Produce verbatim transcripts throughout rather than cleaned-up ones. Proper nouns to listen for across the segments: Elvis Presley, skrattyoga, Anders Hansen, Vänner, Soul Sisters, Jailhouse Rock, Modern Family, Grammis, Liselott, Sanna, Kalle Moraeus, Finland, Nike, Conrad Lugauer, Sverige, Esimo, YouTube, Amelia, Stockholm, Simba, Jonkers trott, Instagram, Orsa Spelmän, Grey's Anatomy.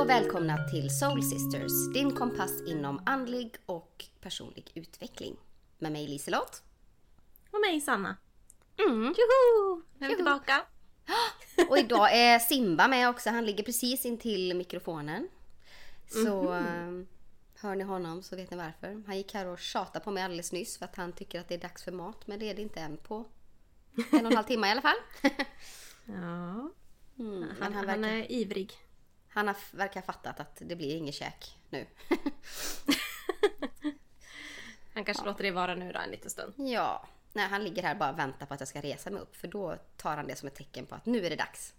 och välkomna till Soul Sisters, din kompass inom andlig och personlig utveckling. Med mig Liselott. Och mig Sanna. Mm. Juhu! Nu är vi tillbaka. Och idag är Simba med också, han ligger precis in till mikrofonen. Så mm-hmm. hör ni honom så vet ni varför. Han gick här och tjatade på mig alldeles nyss för att han tycker att det är dags för mat. Men det är det inte än på en och en halv timme i alla fall. Ja, mm, han, han, han, verkar, han är ivrig. Han har, verkar ha fattat att det blir inget käk nu. Han kanske ja. låter det vara nu då en liten stund. Ja, nej, han ligger här och bara väntar på att jag ska resa mig upp. För då tar han det som ett tecken på att nu är det dags.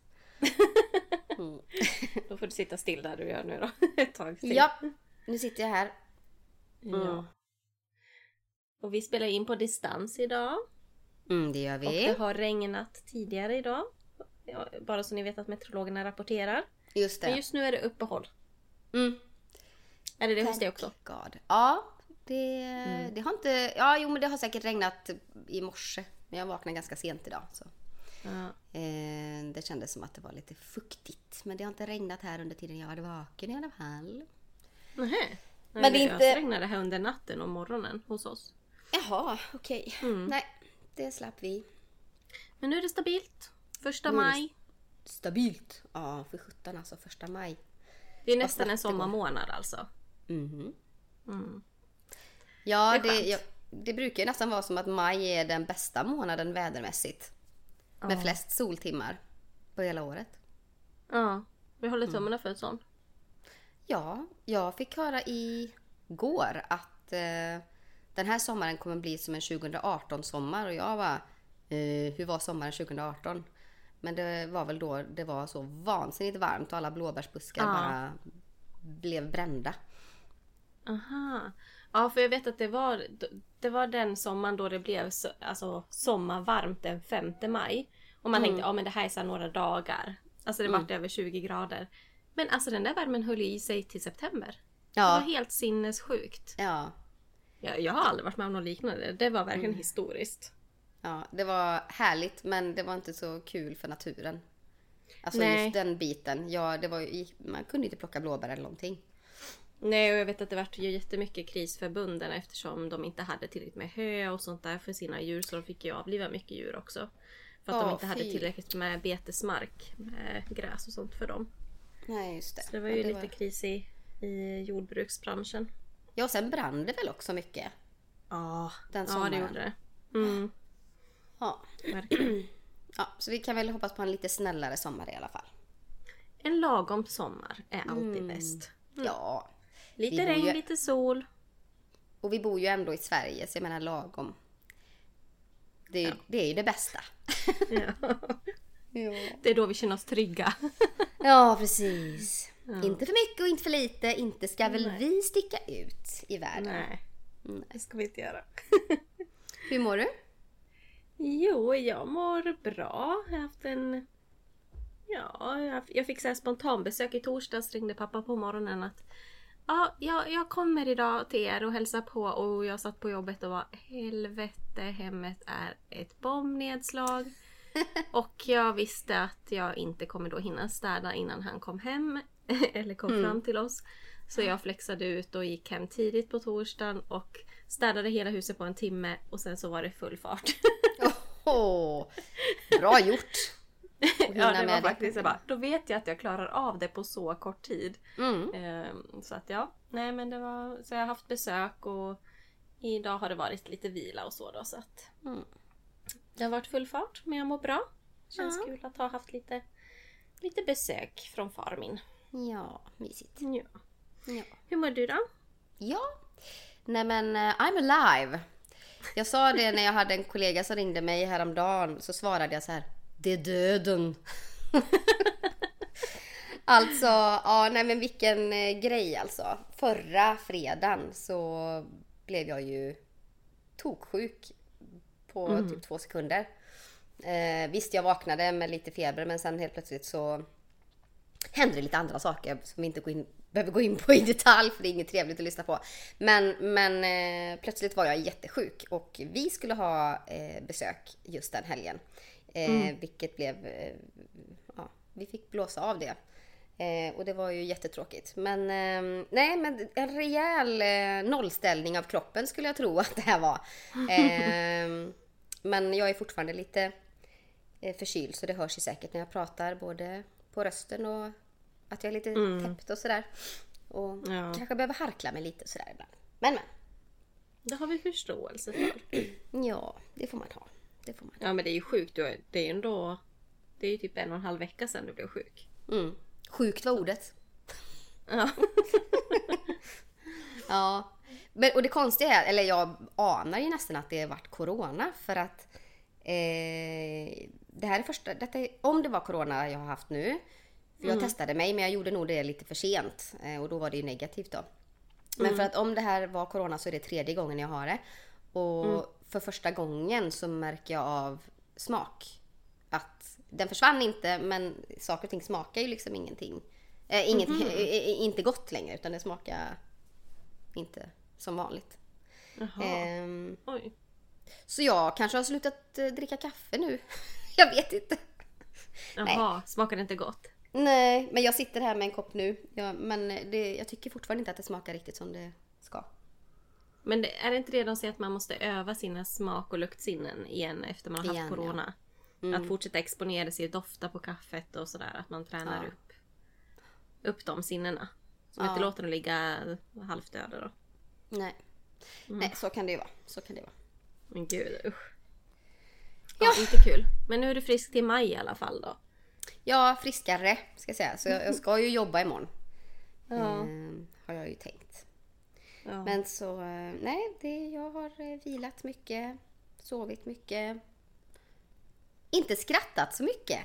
Mm. Då får du sitta still där du gör nu då. Ett tag till. Ja, nu sitter jag här. Mm. Ja. Och vi spelar in på distans idag. Mm, det gör vi. Och det har regnat tidigare idag. Bara så ni vet att meteorologerna rapporterar. Just det. Men just nu är det uppehåll. Mm. Är det det hos dig också? God. Ja, det, mm. det har inte... Ja, jo, men det har säkert regnat i morse. Men jag vaknade ganska sent idag. Så. Ja. Eh, det kändes som att det var lite fuktigt. Men det har inte regnat här under tiden jag var vaken i alla fall. Nej, men det, det inte... regnade här under natten och morgonen hos oss. Jaha, okej. Okay. Mm. Nej, det slapp vi. Men nu är det stabilt. Första maj. Stabilt. Ja, för sjutton alltså. Första maj. Det är nästan en sommarmånad alltså. Mm. Mm. Ja, det, det, jag, det brukar ju nästan vara som att maj är den bästa månaden vädermässigt. Ja. Med flest soltimmar på hela året. Ja, vi håller tummarna mm. för ett sånt. Ja, jag fick höra igår att eh, den här sommaren kommer bli som en tjugo arton-sommar. Och jag var eh, hur var sommaren tjugo arton? Men det var väl då det var så vansinnigt varmt och alla blåbärsbuskar ja. bara blev brända. Aha. Ja, för jag vet att det var, det var den sommaren då det blev så, alltså, sommarvarmt den femte maj. Och man mm. tänkte, ja men det här är så några dagar. Alltså det var mm. över tjugo grader. Men alltså den där värmen höll i sig till september. Ja. Det var helt sinnessjukt. Ja. Jag, jag har aldrig varit med om något liknande. Det var verkligen mm. historiskt. Ja, det var härligt men det var inte så kul för naturen. Alltså Nej. just den biten. Ja, det var ju, man kunde inte plocka blåbär eller någonting. Nej, och jag vet att det var ju jättemycket kris för bönderna eftersom de inte hade tillräckligt med hö och sånt där för sina djur. Så de fick ju avliva mycket djur också. För att oh, de inte fy. hade tillräckligt med betesmark, med gräs och sånt för dem. Nej, just det. Så det var ju ja, det lite var... kris i, i jordbruksbranschen. Ja, och sen brann det väl också mycket. Ja, den ja det gjorde det. Mm. Ja. ja, så vi kan väl hoppas på en lite snällare sommar i alla fall. En lagom sommar är alltid mm. bäst. Mm. Ja. Lite regn, ju... lite sol. Och vi bor ju ändå i Sverige, så jag menar lagom. Det är, ja. det, är ju det bästa. Ja. ja. Det är då vi känner oss trygga. ja, precis. Ja. Inte för mycket och inte för lite. Inte ska väl Nej. vi sticka ut i världen. Nej, Nej. det ska vi inte göra. Hur mår du? Jo, jag mår bra. Jag har haft en... Ja, jag fick så här spontanbesök i torsdags. Ringde pappa på morgonen att ja, jag, jag kommer idag till er och hälsar på. Och jag satt på jobbet och var helvete, hemmet är ett bombnedslag. Och jag visste att jag inte kommer då hinna städa innan han kom hem. Eller kom mm. fram till oss. Så jag flexade ut och gick hem tidigt på torsdagen. Och städade hela huset på en timme. Och sen så var det full fart. Åh, bra gjort. Ja, det var faktiskt det. Bara, då vet jag att jag klarar av det på så kort tid. Mm. Ehm, så att ja, nej men det var så jag har haft besök och idag har det varit lite vila och så då så att. Mm. Det har varit full fart, men jag mår bra. Känns ja. kul att ha haft lite lite besök från far min. Ja, mysigt. Ja. Ja. Hur mår du då? Ja. Nej men I'm alive. Jag sa det när jag hade en kollega som ringde mig häromdagen. Så svarade jag så här: det är döden. Alltså, ja nej men vilken grej alltså. Förra fredagen så blev jag ju toksjuk på mm. typ två sekunder. Eh, visst jag vaknade med lite feber men sen helt plötsligt så hände det lite andra saker som vi inte går in behöver gå in på i detalj för det är inget trevligt att lyssna på. Men, men eh, plötsligt var jag jättesjuk och vi skulle ha eh, besök just den helgen. Eh, mm. Vilket blev, eh, ja, vi fick blåsa av det. Eh, och det var ju jättetråkigt. Men eh, nej, men en rejäl eh, nollställning av kroppen skulle jag tro att det här var. Eh, men jag är fortfarande lite eh, förkyld, så det hörs ju säkert när jag pratar, både på rösten och att jag är lite mm. täppt och sådär. Och ja. kanske behöver harkla mig lite sådär ibland. Men men. Det har vi förståelse för. Ja, det får man ha. Det får man ha. Ja, men det är ju sjukt. Det är ju ändå, det är ju typ en och en halv vecka sedan du blev sjuk. Mm. Sjukt var ordet. Ja. Ja. Men, och det konstiga är, eller jag anar ju nästan att det har varit corona, för att eh, det här är första, detta är, om det var corona jag har haft nu, för jag mm. testade mig, men jag gjorde nog det lite för sent, eh, och då var det ju negativt då. Men mm. för att om det här var corona så är det tredje gången jag har det. Och mm. för första gången så märker jag av smak. Att den försvann inte, men saker och ting smakar ju liksom ingenting. Eh, ingenting mm-hmm. Inte gott längre, utan det smakar inte som vanligt. Eh, Oj. Så jag kanske har slutat dricka kaffe nu. Jag vet inte. Jaha, nej. Smakar det inte gott? Nej, men jag sitter här med en kopp nu. Ja, men det, jag tycker fortfarande inte att det smakar riktigt som det ska. Men det, är det inte det de säger, att man måste öva sina smak- och luktsinnen igen efter man har haft igen, corona? Ja. Mm. Att fortsätta exponera sig och dofta på kaffet och sådär. Att man tränar ja. upp, upp de sinnena. Så ja. inte låter dem ligga halvdöda då. Nej. Mm. Nej, så kan det ju vara. Så kan det vara. Men gud, usch. Ja, ja, inte kul. Men nu är du frisk till maj i alla fall då. Ja, friskare ska jag säga. Så jag, jag ska ju jobba imorgon. Ja. Mm, har jag ju tänkt. Ja. Men så, nej, det, jag har vilat mycket. Sovit mycket. Inte skrattat så mycket.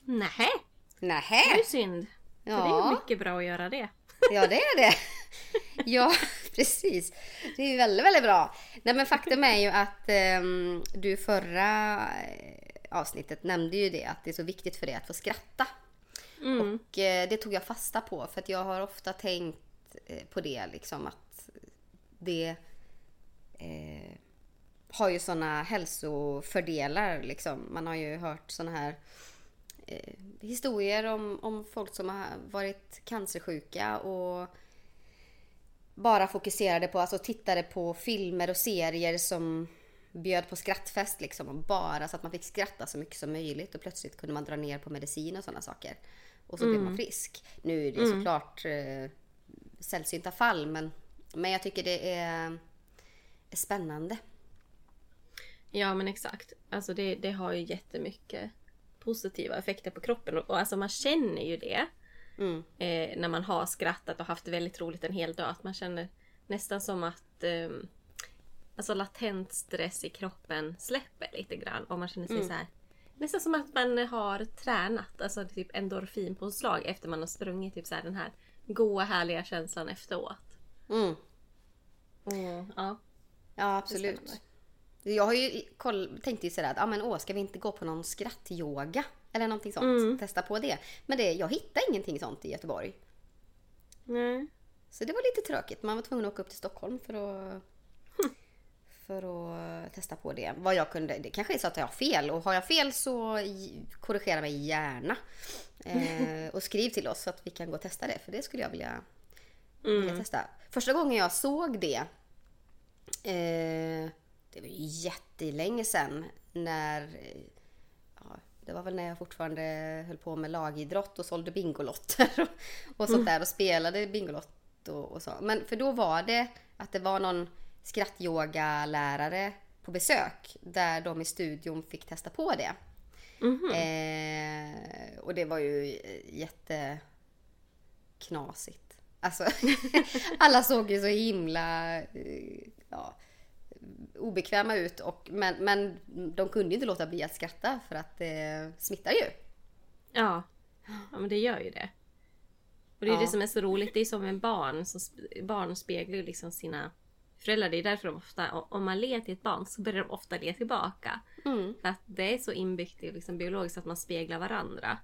Nähä. Nähä. Det är ju synd. Ja. För det är mycket bra att göra det. Ja, det är det. Ja, precis. Det är ju väldigt, väldigt bra. Nej, men faktum är ju att um, du förra avsnittet nämnde ju det, att det är så viktigt för dig att få skratta. Mm. Och eh, det tog jag fasta på, för att jag har ofta tänkt eh, på det liksom, att det eh, har ju såna hälsofördelar liksom. Man har ju hört såna här eh, historier om, om folk som har varit cancersjuka och bara fokuserade på, alltså tittade på filmer och serier som bjöd på skrattfest liksom, och bara så att man fick skratta så mycket som möjligt, och plötsligt kunde man dra ner på medicin och sådana saker, och så mm. blev man frisk. Nu är det mm. såklart eh, sällsynta fall, men, men jag tycker det är, är spännande. Ja, men exakt. Alltså det, det har ju jättemycket positiva effekter på kroppen. Och, och alltså man känner ju det mm. eh, när man har skrattat och haft väldigt roligt en hel dag. Att man känner nästan som att eh, alltså latent stress i kroppen släpper lite grann. Och man känner sig mm. så här, nästan som att man har tränat. Alltså typ endorfinpåslag efter man har sprungit. Typ så här, den här goa, härliga känslan efteråt. Mm. Mm, ja. Ja, absolut. Jag har ju koll, tänkt ju sådär att ah, men, åh, ska vi inte gå på någon skrattyoga eller någonting sånt, mm. testa på det. Men det, jag hittar ingenting sånt i Göteborg. Nej. Så det var lite tråkigt. Man var tvungen att åka upp till Stockholm för att hm. för att testa på det. Vad jag kunde, det kanske är så att jag har fel, och har jag fel så korrigera mig gärna. Eh, och skriv till oss så att vi kan gå och testa det, för det skulle jag vilja, mm. vilja testa. Första gången jag såg det eh, det var ju jättelänge sedan, när, ja, det var väl när jag fortfarande höll på med lagidrott och sålde bingolotter och, och sånt där, och spelade bingolott och, och så. Men för då var det att det var någon skrattyoga-lärare på besök, där de i studion fick testa på det. Mm-hmm. Eh, och det var ju jätteknasigt. Alltså, alla såg ju så himla... Ja, obekväma ut, och, men, men de kunde inte låta bli att skratta, för att det smittar ju. Ja, ja, men det gör ju det. Och det är ja. det som är så roligt, det är som en barn, som, barn speglar liksom sina föräldrar. Det är därför de ofta, om man ler till ett barn så börjar de ofta le tillbaka. Mm. För att det är så inbyggt liksom, biologiskt, att man speglar varandra.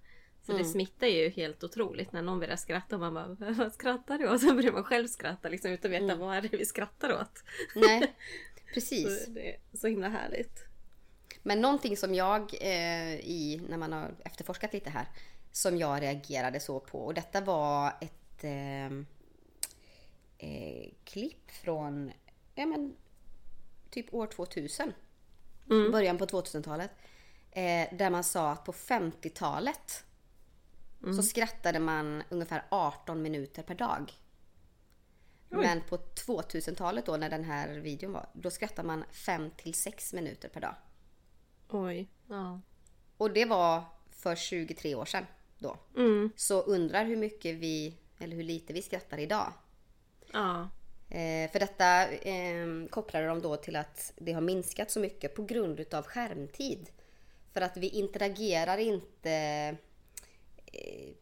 Så mm. det smittar ju helt otroligt när någon börjar skratta, och man bara, vad skrattar du? Och så börjar man själv skratta liksom, utan att veta mm. vad är det vi skrattar åt. Nej, precis. Så det är så himla härligt. Men någonting som jag eh, i när man har efterforskat lite här som jag reagerade så på. Och detta var ett eh, eh, klipp från ja, men, typ år tvåtusen. Mm. Början på tvåtusentalet. Eh, där man sa att på femtiotalet mm. så skrattade man ungefär arton minuter per dag. Mm. Men på tvåtusentalet då, när den här videon var, då skrattar man fem till sex minuter per dag. Oj, ja. Och det var för tjugotre år sedan då. Mm. Så undrar hur mycket vi, eller hur lite vi skrattar idag. Ja. Eh, för detta eh, kopplar de då till att det har minskat så mycket på grund utav skärmtid. För att vi interagerar inte eh,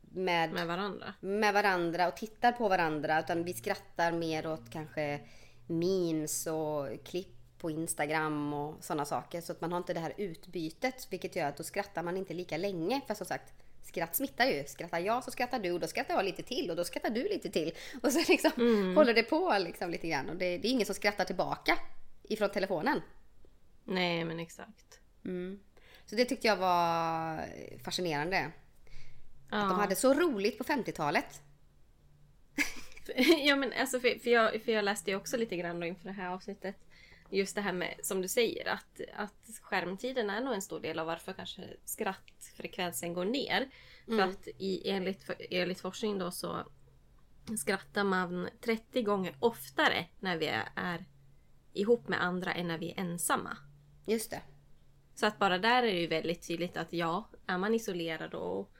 med, med, varandra. med varandra och tittar på varandra. Utan vi skrattar mer åt kanske memes och klipp på Instagram och sådana saker. Så att man har inte det här utbytet, vilket gör att då skrattar man inte lika länge. För som sagt, skratt smittar ju. Skrattar jag så skrattar du, och då skrattar jag lite till, och då skrattar du lite till. Och så liksom mm. håller det på liksom lite grann. Och det, det är ingen som skrattar tillbaka ifrån telefonen. Nej, men exakt. Mm. Så det tyckte jag var fascinerande. Ja. Att de hade så roligt på femtiotalet. Ja, men alltså för, för, jag, för jag läste ju också lite grann då inför det här avsnittet. Just det här med, som du säger, att, att skärmtiden är nog en stor del av varför kanske skrattfrekvensen går ner. Mm. För att i, enligt, enligt forskning då så skrattar man trettio gånger oftare när vi är, är ihop med andra än när vi är ensamma. Just det. Så att bara där är det ju väldigt tydligt att ja, är man isolerad och,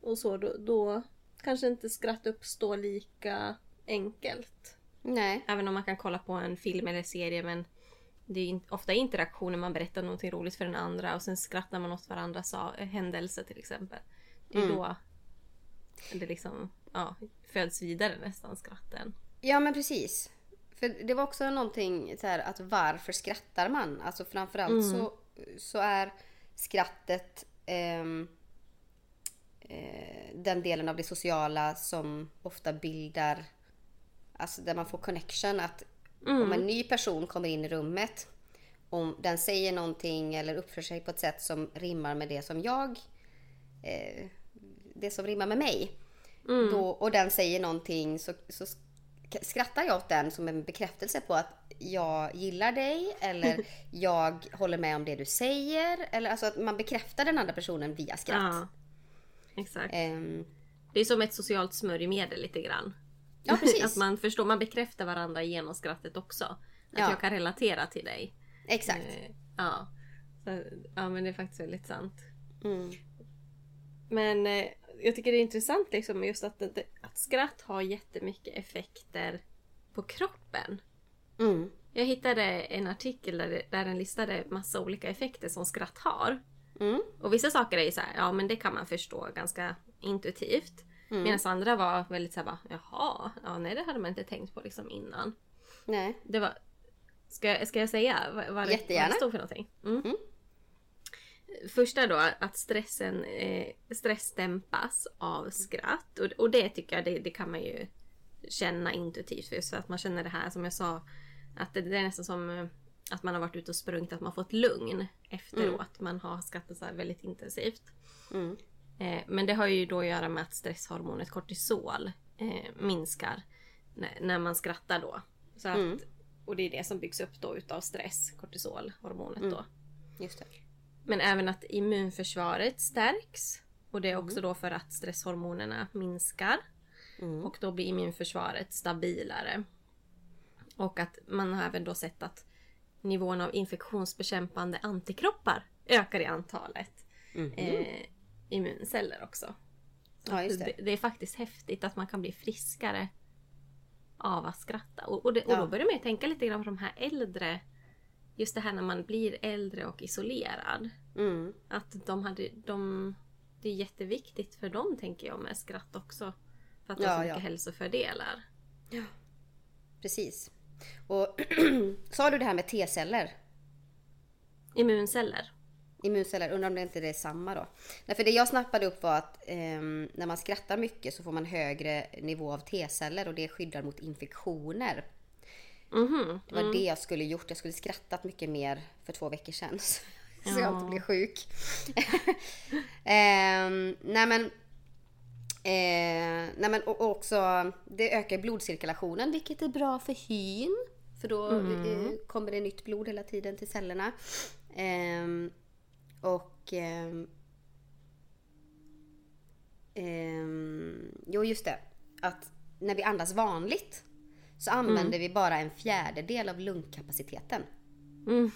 och så, då, då kanske inte skratt uppstår lika enkelt. Nej. Även om man kan kolla på en film eller serie, men det är ofta interaktioner, man berättar någonting roligt för den andra och sen skrattar man åt varandras händelser till exempel. Det är mm. då det liksom ja, föds vidare nästan skratten. Ja, men precis. För det var också någonting så här, att varför skrattar man? Alltså framförallt mm. så, så är skrattet eh, eh, den delen av det sociala som ofta bildar, alltså där man får connection, att mm. om en ny person kommer in i rummet, om den säger någonting eller uppför sig på ett sätt som rimmar med det som jag eh, det som rimmar med mig mm. då, och den säger någonting, så, så skrattar jag åt den som en bekräftelse på att jag gillar dig, eller jag håller med om det du säger, eller alltså att man bekräftar den andra personen via skratt. Ja. Exakt. Um, det är som ett socialt smörjmedel lite grann. Ja, precis. Att man förstår, man bekräftar varandra genom skrattet också. Att ja. jag kan relatera till dig. Exakt. Uh, ja. Så, ja, men det är faktiskt väldigt sant. Mm. Men uh, jag tycker det är intressant liksom just att, att, att skratt har jättemycket effekter på kroppen. Mm. Jag hittade en artikel där, där den listade massa olika effekter som skratt har. Mm. Och vissa saker är ju så här, ja men det kan man förstå ganska intuitivt. Mm. Medan andra var väldigt så här, bara, jaha, ja, nej, det hade man inte tänkt på liksom innan. Nej. Det var, ska, ska jag säga vad, vad det stod för någonting? Mm. Mm. Första då, att stressen, eh, stressdämpas av skratt. Och, och det tycker jag, det, det kan man ju känna intuitivt. För så att man känner det här, som jag sa, att det, det är nästan som att man har varit ute och sprungit, att man fått lugn efteråt. Mm. Man har skrattat så här väldigt intensivt. Mm. Eh, men det har ju då att göra med att stresshormonet kortisol eh, minskar när, när man skrattar då. Så att, mm. och det är det som byggs upp då utav stress, kortisolhormonet mm. då. Just det. Men även att immunförsvaret stärks, och det är också mm. då för att stresshormonerna minskar mm. och då blir immunförsvaret stabilare. Och att man har även då sett att nivån av infektionsbekämpande antikroppar ökar i antalet mm. eh, immunceller också. Ja, just det. Det, det är faktiskt häftigt att man kan bli friskare av att skratta. Och, och, det, och ja. då börjar man ju tänka lite grann på de här äldre, just det här när man blir äldre och isolerad. Mm. Att de hade, de, det är jätteviktigt för dem, tänker jag, med skratt också. För att de har så mycket ja. hälsofördelar. Ja, precis. Och sa du det här med T-celler? Immunceller. Immunceller, undrar om det inte är samma då. Nej, för det jag snappade upp var att eh, när man skrattar mycket så får man högre nivå av T-celler, och det skyddar mot infektioner. Mm-hmm. Mm. Det var det jag skulle gjort. Jag skulle skrattat mycket mer för två veckor sedan. så jag inte blir sjuk. eh, nej men, eh, nej men och, och också det ökar blodcirkulationen, vilket är bra för hyn, för då mm. eh, kommer det nytt blod hela tiden till cellerna. Eh, och eh, eh, jo just det, att när vi andas vanligt så använder mm. vi bara en fjärdedel av lungkapaciteten. Mm.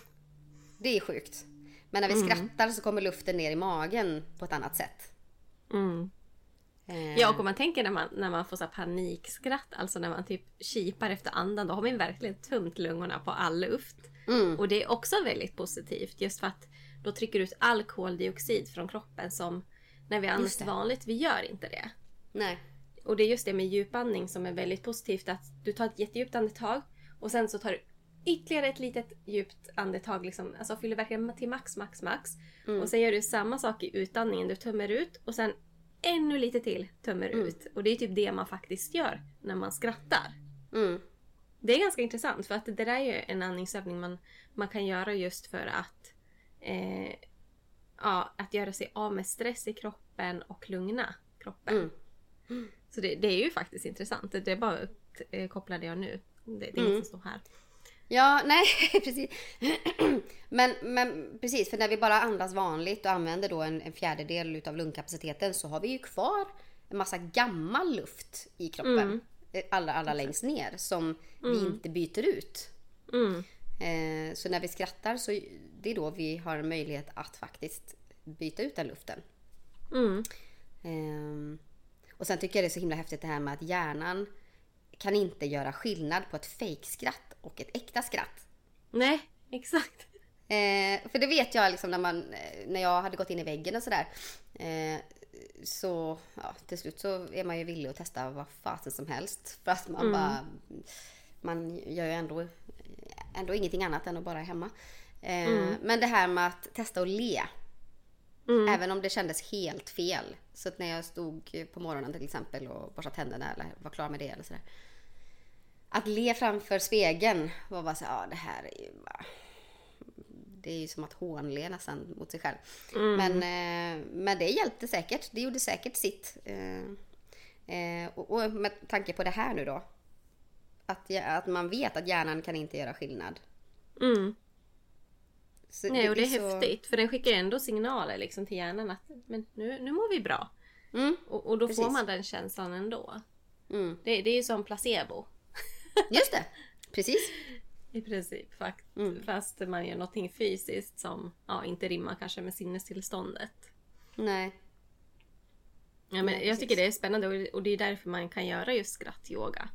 Det är sjukt. Men när vi mm. skrattar så kommer luften ner i magen på ett annat sätt. Mm. Eh. Ja, och om man tänker när man, när man får så här panikskratt, alltså när man typ kipar efter andan, då har man verkligen tömt lungorna på all luft. Mm. Och det är också väldigt positivt, just för att då trycker ut all koldioxid från kroppen som när vi andas vanligt, vi gör inte det. Nej. Och det är just det med djupandning som är väldigt positivt, att du tar ett jättedjupt andetag och sen så tar du ytterligare ett litet djupt andetag liksom, alltså fyller verkligen till max, max, max. Mm. Och sen gör du samma sak i utandningen, du tömmer ut och sen ännu lite till tömmer mm. ut. Och det är typ det man faktiskt gör när man skrattar. Mm. Det är ganska intressant, för att det där är ju en andningsövning man, man kan göra just för att eh, ja, att göra sig av med stress i kroppen och lugna kroppen. Mm. Mm. Så det, det är ju faktiskt intressant. Det är bara att eh, koppla det jag nu. Det, det är mm. inte så här. Ja, nej, precis. men, men precis, för när vi bara andas vanligt och använder då en, en fjärdedel utav lungkapaciteten, så har vi ju kvar en massa gammal luft i kroppen. Mm. Alla, alla längst ner som mm. vi inte byter ut. Mm. Eh, så när vi skrattar så det är då vi har möjlighet att faktiskt byta ut den luften. Mm. Eh, Och sen tycker jag det är så himla häftigt det här med att hjärnan kan inte göra skillnad på ett fejkskratt och ett äkta skratt. Nej, exakt. Eh, för det vet jag liksom när, man, när jag hade gått in i väggen och sådär. Eh, så ja, till slut så är man ju villig att testa vad fasen som helst. För att man mm. bara, man gör ju ändå, ändå ingenting annat än att bara hemma. Eh, mm. Men det här med att testa och le. Mm. Även om det kändes helt fel. Så att när jag stod på morgonen till exempel och borstat tänderna eller var klar med det eller sådär. Att le framför spegeln var bara så ja, ah, det här är ju bara... Det är ju som att hånle nästan mot sig själv. Mm. Men, eh, men det hjälpte säkert. Det gjorde säkert sitt. Eh, eh, och, och med tanke på det här nu då. Att, att man vet att hjärnan kan inte göra skillnad. Mm. Så nej, det och det är så... häftigt, för den skickar ändå signaler liksom till hjärnan att men nu, nu mår vi bra. Mm, och, och då precis. Får man den känslan ändå. Mm. Det, det är ju som placebo. Just det, precis. I princip, fakt, mm. fast man gör någonting fysiskt som ja, inte rimmar kanske med sinnestillståndet. Nej. Ja, men nej, jag precis. Tycker det är spännande och, och det är därför man kan göra just skrattyoga.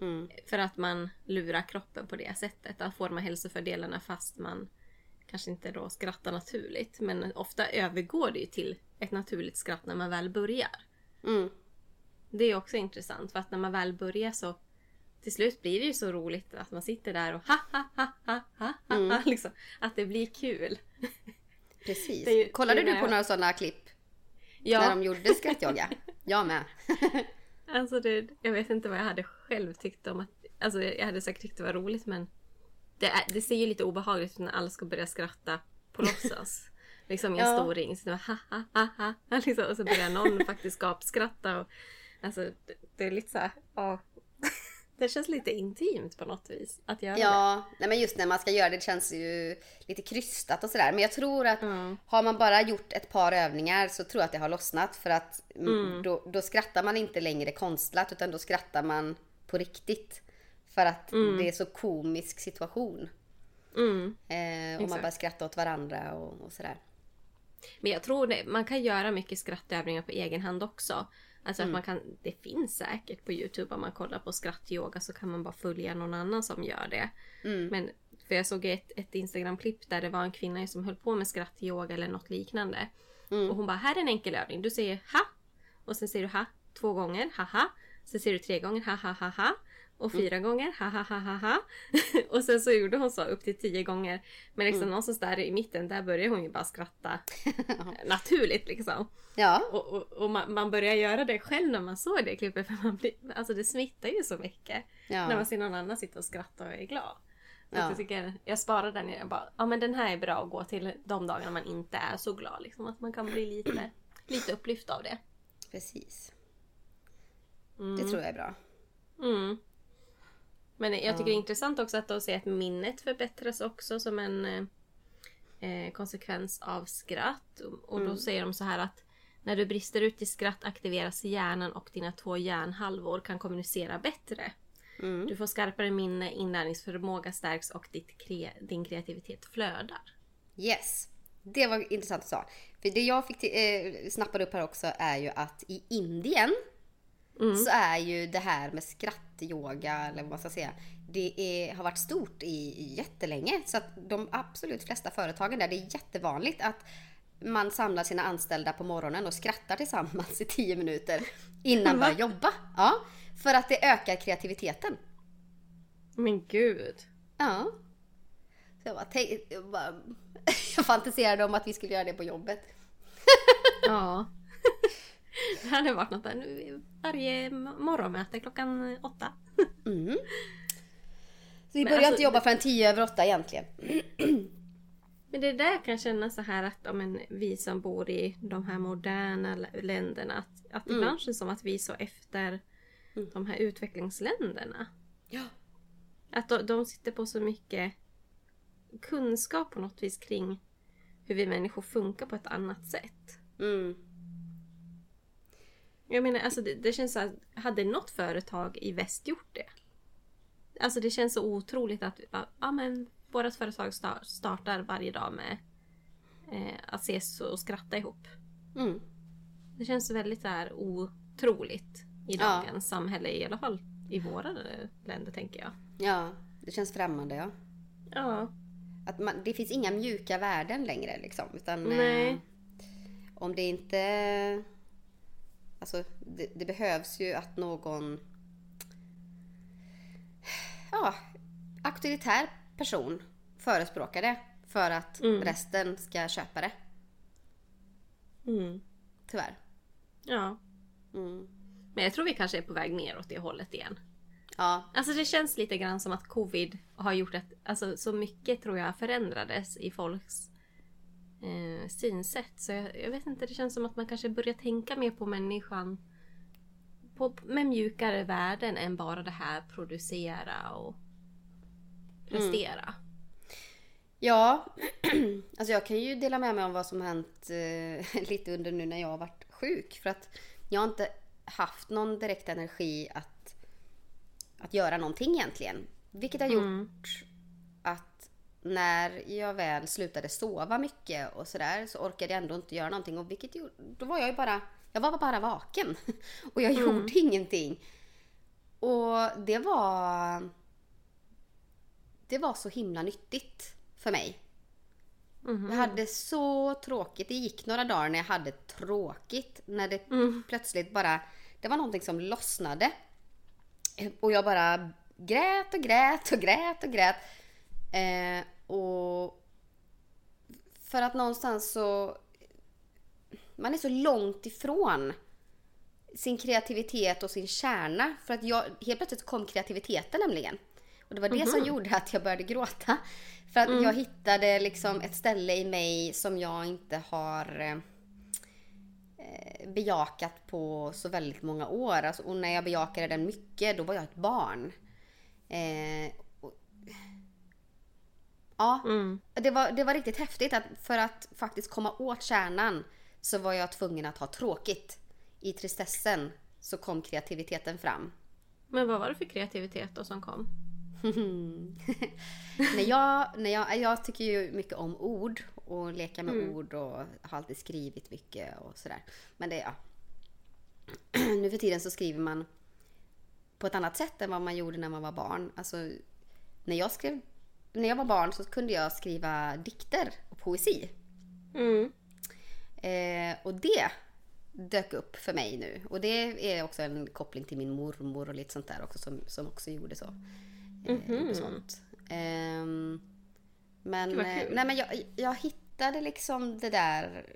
Mm. För att man lurar kroppen på det sättet, att forma hälsofördelarna fast man kanske inte då skrattar naturligt, men ofta övergår det ju till ett naturligt skratt när man väl börjar. Mm. Det är också intressant, för att när man väl börjar så till slut blir det ju så roligt att man sitter där och ha ha ha ha ha, ha mm. liksom, att det blir kul. Precis. Ju, kollade du på jag... några sådana klipp? Ja. När de gjorde skrattyoga? Jag med. Alltså det, jag vet inte vad jag hade själv tyckt om att, alltså jag hade säkert tyckt det var roligt, men Det, är, det ser ju lite obehagligt ut när alla ska börja skratta på låtsas. Liksom i en ja. Stor ring. Så det var ha, ha, ha, ha, ha liksom. Och så börjar någon faktiskt gapskratta. Och, alltså, det, det är lite så här, ja. Det känns lite intimt på något vis att göra ja, det. Nej, men just när man ska göra det, det känns ju lite krystat och sådär. Men jag tror att mm. har man bara gjort ett par övningar så tror jag att det har lossnat. För att mm. då, då skrattar man inte längre konstlat, utan då skrattar man på riktigt. För att mm. det är så komisk situation. Mm. Eh, och man bara skrattar åt varandra och, och sådär. Men jag tror det, man kan göra mycket skrattövningar på egen hand också. Alltså mm. att man kan, det finns säkert på YouTube, om man kollar på skrattyoga så kan man bara följa någon annan som gör det. Mm. Men för jag såg ett, ett Instagram-klipp där det var en kvinna som höll på med skrattyoga eller något liknande. Mm. Och hon bara, här är en enkel övning. Du säger ha. Och sen säger du ha två gånger, haha. Sen säger du tre gånger, ha ha ha ha. Och fyra mm. gånger, ha ha ha ha ha. Och sen så gjorde hon så upp till tio gånger. Men liksom mm. någonstans där i mitten, där börjar hon ju bara skratta naturligt liksom. Ja. Och, och, och man, man börjar göra det själv när man såg det klippet. För man blir, alltså det smittar ju så mycket. Ja. När man ser någon annan sitta och skratta och är glad. Ja. Jag tycker, jag sparar den, jag bara, ja men den här är bra att gå till de dagarna man inte är så glad liksom, att man kan bli lite, lite upplyft av det. Precis. Mm. Det tror jag är bra. Mm. Men jag tycker ja. det är intressant också att då se att minnet förbättras också som en eh, konsekvens av skratt. Och då mm. säger de så här att när du brister ut i skratt aktiveras hjärnan och dina två hjärnhalvor kan kommunicera bättre. Mm. Du får skarpare minne, inlärningsförmåga stärks och ditt kre- din kreativitet flödar. Yes, det var intressant att säga. För det jag fick till, eh, snappade upp här också är ju att i Indien mm. så är ju det här med skrattyoga eller vad man ska säga, det är, har varit stort i jättelänge. Så att de absolut flesta företagen där, det är jättevanligt att man samlar sina anställda på morgonen och skrattar tillsammans i tio minuter innan man jobbar. Ja, för att det ökar kreativiteten. Men gud. Ja. Så jag, bara, te- jag, bara jag fantiserade om att vi skulle göra det på jobbet. Ja. Det hade varit något där nu, varje morgonmöte klockan åtta. Mm. Så vi börjar alltså, inte jobba för en tio över åtta egentligen. Men det där kan kännas så här att om en, vi som bor i de här moderna länderna, att, att mm. ibland känns som att vi är så efter mm. de här utvecklingsländerna. Ja. Att de, de sitter på så mycket kunskap på något vis kring hur vi människor funkar på ett annat sätt. Mm. Jag menar, alltså det, det känns så att hade något företag i väst gjort det? Alltså det känns så otroligt att vi bara, ja men vårat företag startar varje dag med eh, att ses och skratta ihop. Mm. Det känns väldigt så här otroligt i dagens ja. samhälle, i alla fall i våra länder tänker jag. Ja, det känns främmande ja. Ja. Att man, det finns inga mjuka värden längre liksom, utan eh, om det inte, alltså det, det behövs ju att någon ja, auktoritär person förespråkar det för att mm. resten ska köpa det. Mm. Tyvärr. Ja. Mm. Men jag tror vi kanske är på väg mer åt det hållet igen. Ja. Alltså det känns lite grann som att covid har gjort att, alltså så mycket tror jag förändrades i folks eh, synsätt. Så jag, jag vet inte, det känns som att man kanske börjar tänka mer på människan på, med mjukare värden än bara det här producera och prestera. Mm. Ja, alltså jag kan ju dela med mig om vad som hänt eh, lite under nu när jag har varit sjuk. För att jag har inte haft någon direkt energi att, att göra någonting egentligen. Vilket har gjort mm. att när jag väl slutade sova mycket och sådär så orkade jag ändå inte göra någonting. Och vilket gjorde, då var jag ju bara, jag var bara vaken och jag mm. gjorde ingenting. Och det var... Det var så himla nyttigt för mig. Mm-hmm. Jag hade så tråkigt. Det gick några dagar när jag hade tråkigt. När det mm. plötsligt bara... Det var någonting som lossnade. Och jag bara grät och grät och grät och grät. Eh, och för att någonstans så... Man är så långt ifrån sin kreativitet och sin kärna. För att jag, helt plötsligt kom kreativiteten nämligen. Och det var det mm-hmm. som gjorde att jag började gråta. För att mm. jag hittade liksom ett ställe i mig som jag inte har eh, bejakat på så väldigt många år. Alltså, och när jag bejakade den mycket, då var jag ett barn. Eh, och, ja, mm. det, var, det var riktigt häftigt. Att för att faktiskt komma åt kärnan så var jag tvungen att ha tråkigt. I tristessen så kom kreativiteten fram. Men vad var det för kreativitet då som kom? när jag, när jag, jag tycker ju mycket om ord och leka med mm. ord och har alltid skrivit mycket och sådär. Men det, ja. Nu för tiden så skriver man på ett annat sätt än vad man gjorde när man var barn. Alltså, när jag skrev, när jag var barn så kunde jag skriva dikter och poesi. Mm. Eh, och det dök upp för mig nu. Och det är också en koppling till min mormor och lite sånt där också som, som också gjorde så. Mm-hmm. Sånt. Um, men nej, men jag, jag hittade liksom det där,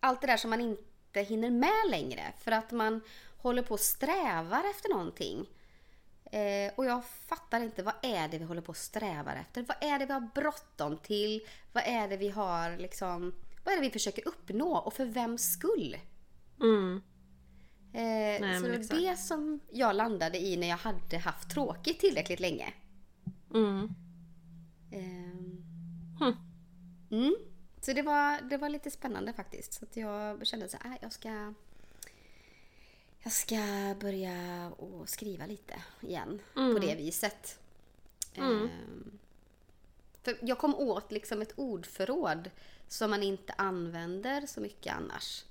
allt det där som man inte hinner med längre för att man håller på och strävar efter någonting. Eh, och jag fattar inte, vad är det vi håller på att sträva efter? Vad är det vi har bråttom till? Vad är det vi har liksom, vad är det vi försöker uppnå? Och för vems skull? Mm. Eh, Nej, så det exakt. Det som jag landade i när jag hade haft tråkigt tillräckligt länge. Mm. Eh, hm. mm. Så det var, det var lite spännande faktiskt. Så att jag kände så här, jag ska... Jag ska börja och skriva lite igen mm. på det viset. Mm. Ehm, för jag kom åt liksom ett ordförråd som man inte använder så mycket annars.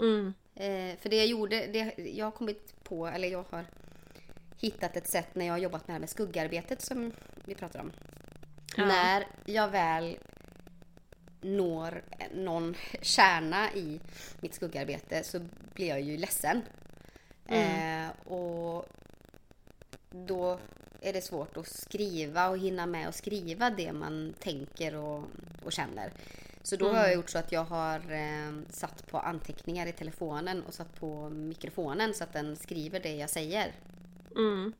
Mm. Ehm, för det jag gjorde, det, jag har kommit på, eller jag har hittat ett sätt när jag har jobbat med det här med skuggarbetet som vi pratar om. Ja. När jag väl når någon kärna i mitt skuggarbete så blir jag ju ledsen. Mm. Eh, och då är det svårt att skriva och hinna med att skriva det man tänker och, och känner. Så då mm. har jag gjort så att jag har eh, satt på anteckningar i telefonen och satt på mikrofonen så att den skriver det jag säger. Mm.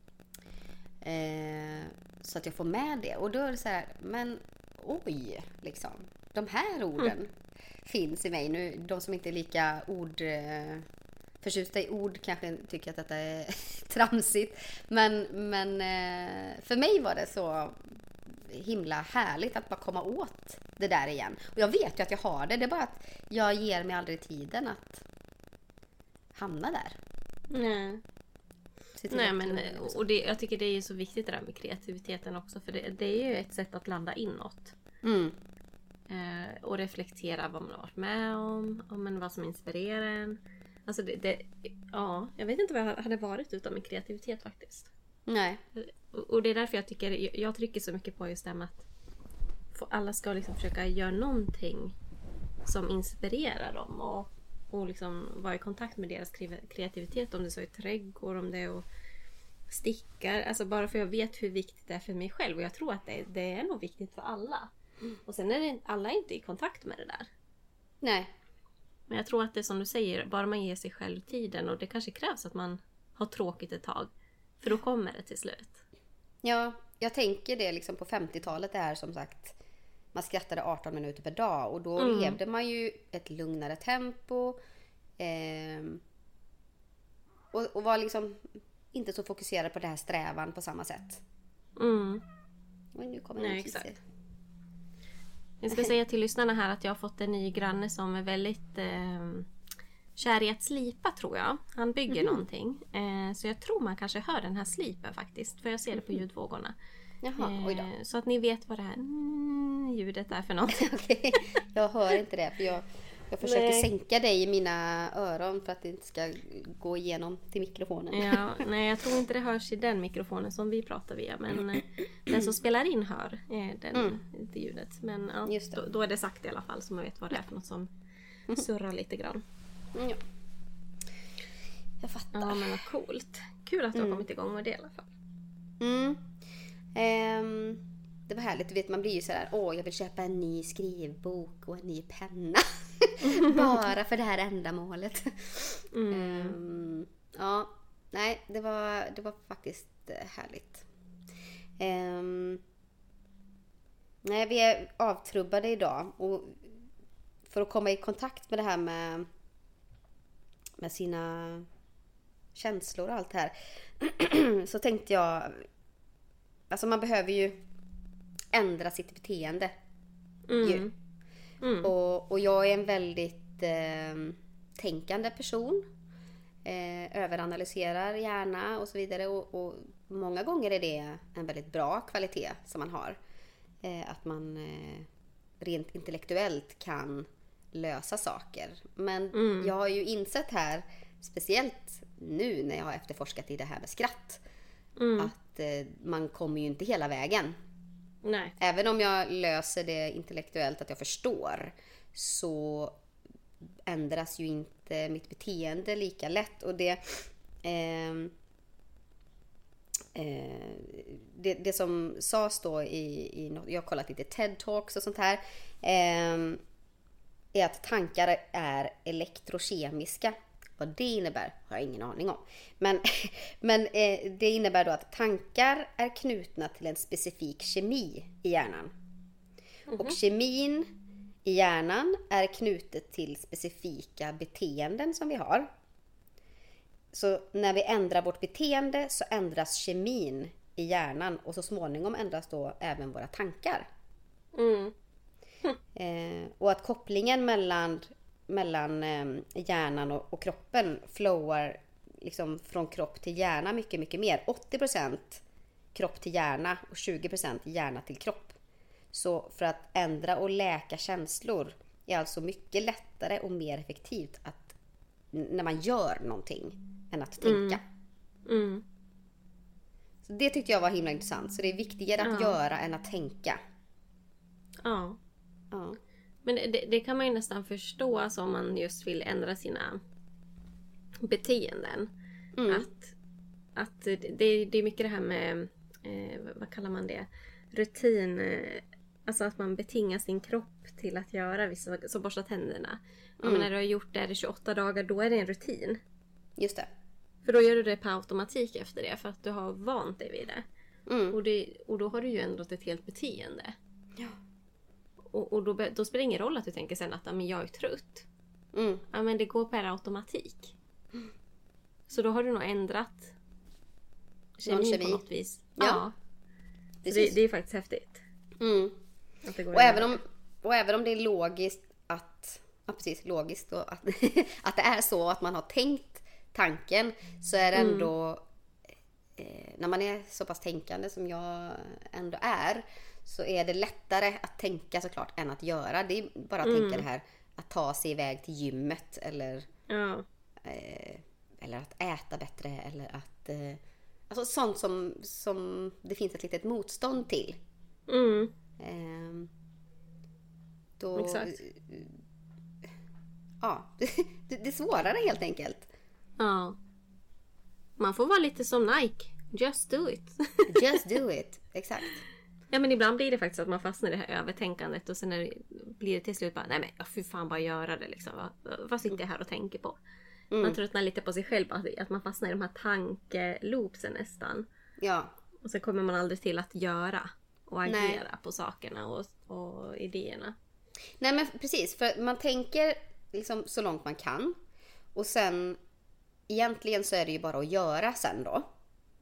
Eh, så att jag får med det. Och då är det så här, men oj, liksom. De här orden mm. finns i mig nu. De som inte är lika ord... Eh, förtjusta i ord kanske tycker att detta är tramsigt. Men, men för mig var det så himla härligt att bara komma åt det där igen. Och jag vet ju att jag har det. Det är bara att jag ger mig aldrig tiden att hamna där. Nej. Nej men, och det, jag tycker det är ju så viktigt det där med kreativiteten också. För det, det är ju ett sätt att landa inåt. Mm. Eh, och reflektera vad man har varit med om. om vad som inspirerar en. Alltså det, det, ja, jag vet inte vad jag hade varit utan min kreativitet faktiskt. Nej. Och, och det är därför jag tycker, jag, jag trycker så mycket på just det här med att alla ska liksom försöka göra någonting som inspirerar dem och, och liksom vara i kontakt med deras kreativitet, om det så är trädgård, om det är och stickar. Alltså bara för jag vet hur viktigt det är för mig själv, och jag tror att det, det är nog viktigt för alla. Mm. Och sen är det, alla är inte i kontakt med det där. Nej. Men jag tror att det är som du säger, bara man ger sig själv tiden, och det kanske krävs att man har tråkigt ett tag. För då kommer det till slut. Ja, jag tänker det liksom på femtiotalet, det här som sagt, man skrattade arton minuter per dag, och då mm. levde man ju ett lugnare tempo eh, och, och var liksom inte så fokuserad på det här strävan på samma sätt. Mm. Och nu kommer Nej, exakt. Jag ska säga till lyssnarna här att jag har fått en ny granne som är väldigt eh, kär i att slipa, tror jag. Han bygger mm. någonting. Eh, så jag tror man kanske hör den här slipen faktiskt. För jag ser det på ljudvågorna. Jaha, oj då. Eh, så att ni vet vad det här mm, ljudet är för någonting. Okej, jag hör inte det. För jag, jag försöker nej. sänka dig i mina öron för att det inte ska gå igenom till mikrofonen. Ja, nej, jag tror inte det hörs i den mikrofonen som vi pratar via. Men eh, den som spelar in hör eh, den... Mm. ljudet. Men ja, Just då, då är det sagt i alla fall, så man vet vad det är för något som mm. surrar lite grann. Mm, ja. Jag fattar. Ja, men vad coolt. Kul att du mm. har kommit igång med det i alla fall. Mm. Ehm, det var härligt. Du vet, man blir ju sådär, åh, jag vill köpa en ny skrivbok och en ny penna. Bara för det här ändamålet. mm. ehm, ja, nej, det var, det var faktiskt härligt. Ehm, Nej, vi är avtrubbade idag, och för att komma i kontakt med det här med, med sina känslor och allt det här så tänkte jag, alltså man behöver ju ändra sitt beteende mm. ju. Mm. Och, och jag är en väldigt eh, tänkande person, eh, överanalyserar gärna och så vidare, och, och många gånger är det en väldigt bra kvalitet som man har. Att man rent intellektuellt kan lösa saker. Men mm. jag har ju insett här, speciellt nu när jag har efterforskat i det här med skratt, mm. att man kommer ju inte hela vägen. Nej. Även om jag löser det intellektuellt, att jag förstår, så ändras ju inte mitt beteende lika lätt. Och det... Eh, Eh, det, det som sades då i, i, jag har kollat lite TED-talks och sånt här, eh, är att tankar är elektrokemiska Vad det innebär har jag ingen aning om. Men, men eh, det innebär då att tankar är knutna till en specifik kemi i hjärnan. Mm-hmm. Och kemin i hjärnan är knutet till specifika beteenden som vi har. Så när vi ändrar vårt beteende så ändras kemin i hjärnan. Och så småningom ändras då även våra tankar. Mm. Eh, och att kopplingen mellan... mellan eh, hjärnan och, och kroppen flowar liksom från kropp till hjärna mycket, mycket mer. åttio procent kropp till hjärna och tjugo procent hjärna till kropp. Så för att ändra och läka känslor är alltså mycket lättare och mer effektivt att, n- när man gör någonting än att tänka. Mm. Mm. Så det tyckte jag var himla intressant. Så det är viktigare ja. att göra än att tänka. Ja. Ja. Men det, det kan man ju nästan förstå, alltså, om man just vill ändra sina beteenden. Mm. Att, att det, det är mycket det här med, eh, vad kallar man det? Rutin, eh, alltså att man betingar sin kropp till att göra vissa, så borsta tänderna. Mm. Men när du har gjort det i tjugoåtta dagar, då är det en rutin. Just det. För då gör du det på automatik efter det, för att du har vant dig vid det. Mm. Och, det och då har du ju ändrat ett helt beteende. Ja. Och, och då, då spelar det ingen roll att du tänker sen att men jag är trött. Mm. Ja, men det går per automatik. Mm. Så då har du nog ändrat kemin på något vis. Ja. ja. Det, det är faktiskt häftigt. Mm. Att det går och, även om, och även om det är logiskt att, ja, precis, logiskt då, att, att det är så att man har tänkt tanken, så är det ändå mm. eh, när man är så pass tänkande som jag ändå är, så är det lättare att tänka såklart än att göra. Det är bara att mm. tänka det här att ta sig iväg till gymmet eller, ja. eh, eller att äta bättre eller att eh, alltså sånt som, som det finns ett litet motstånd till. Mm. Eh, då, Exakt. Eh, ja, det, det är svårare helt enkelt. Ja. Man får vara lite som Nike. Just do it. Just do it. Exakt. Ja, men ibland blir det faktiskt att man fastnar i det här övertänkandet och sen det, blir det till slut bara, nej men jag får fan bara göra det liksom. Vad, vad sitter jag här och tänker på? Mm. Man tröttnar lite på sig själv, att, att man fastnar i de här tankeloopsen nästan. Ja. Och sen kommer man aldrig till att göra och agera nej. på sakerna och, och idéerna. Nej men precis, för man tänker liksom så långt man kan och sen egentligen så är det ju bara att göra sen då.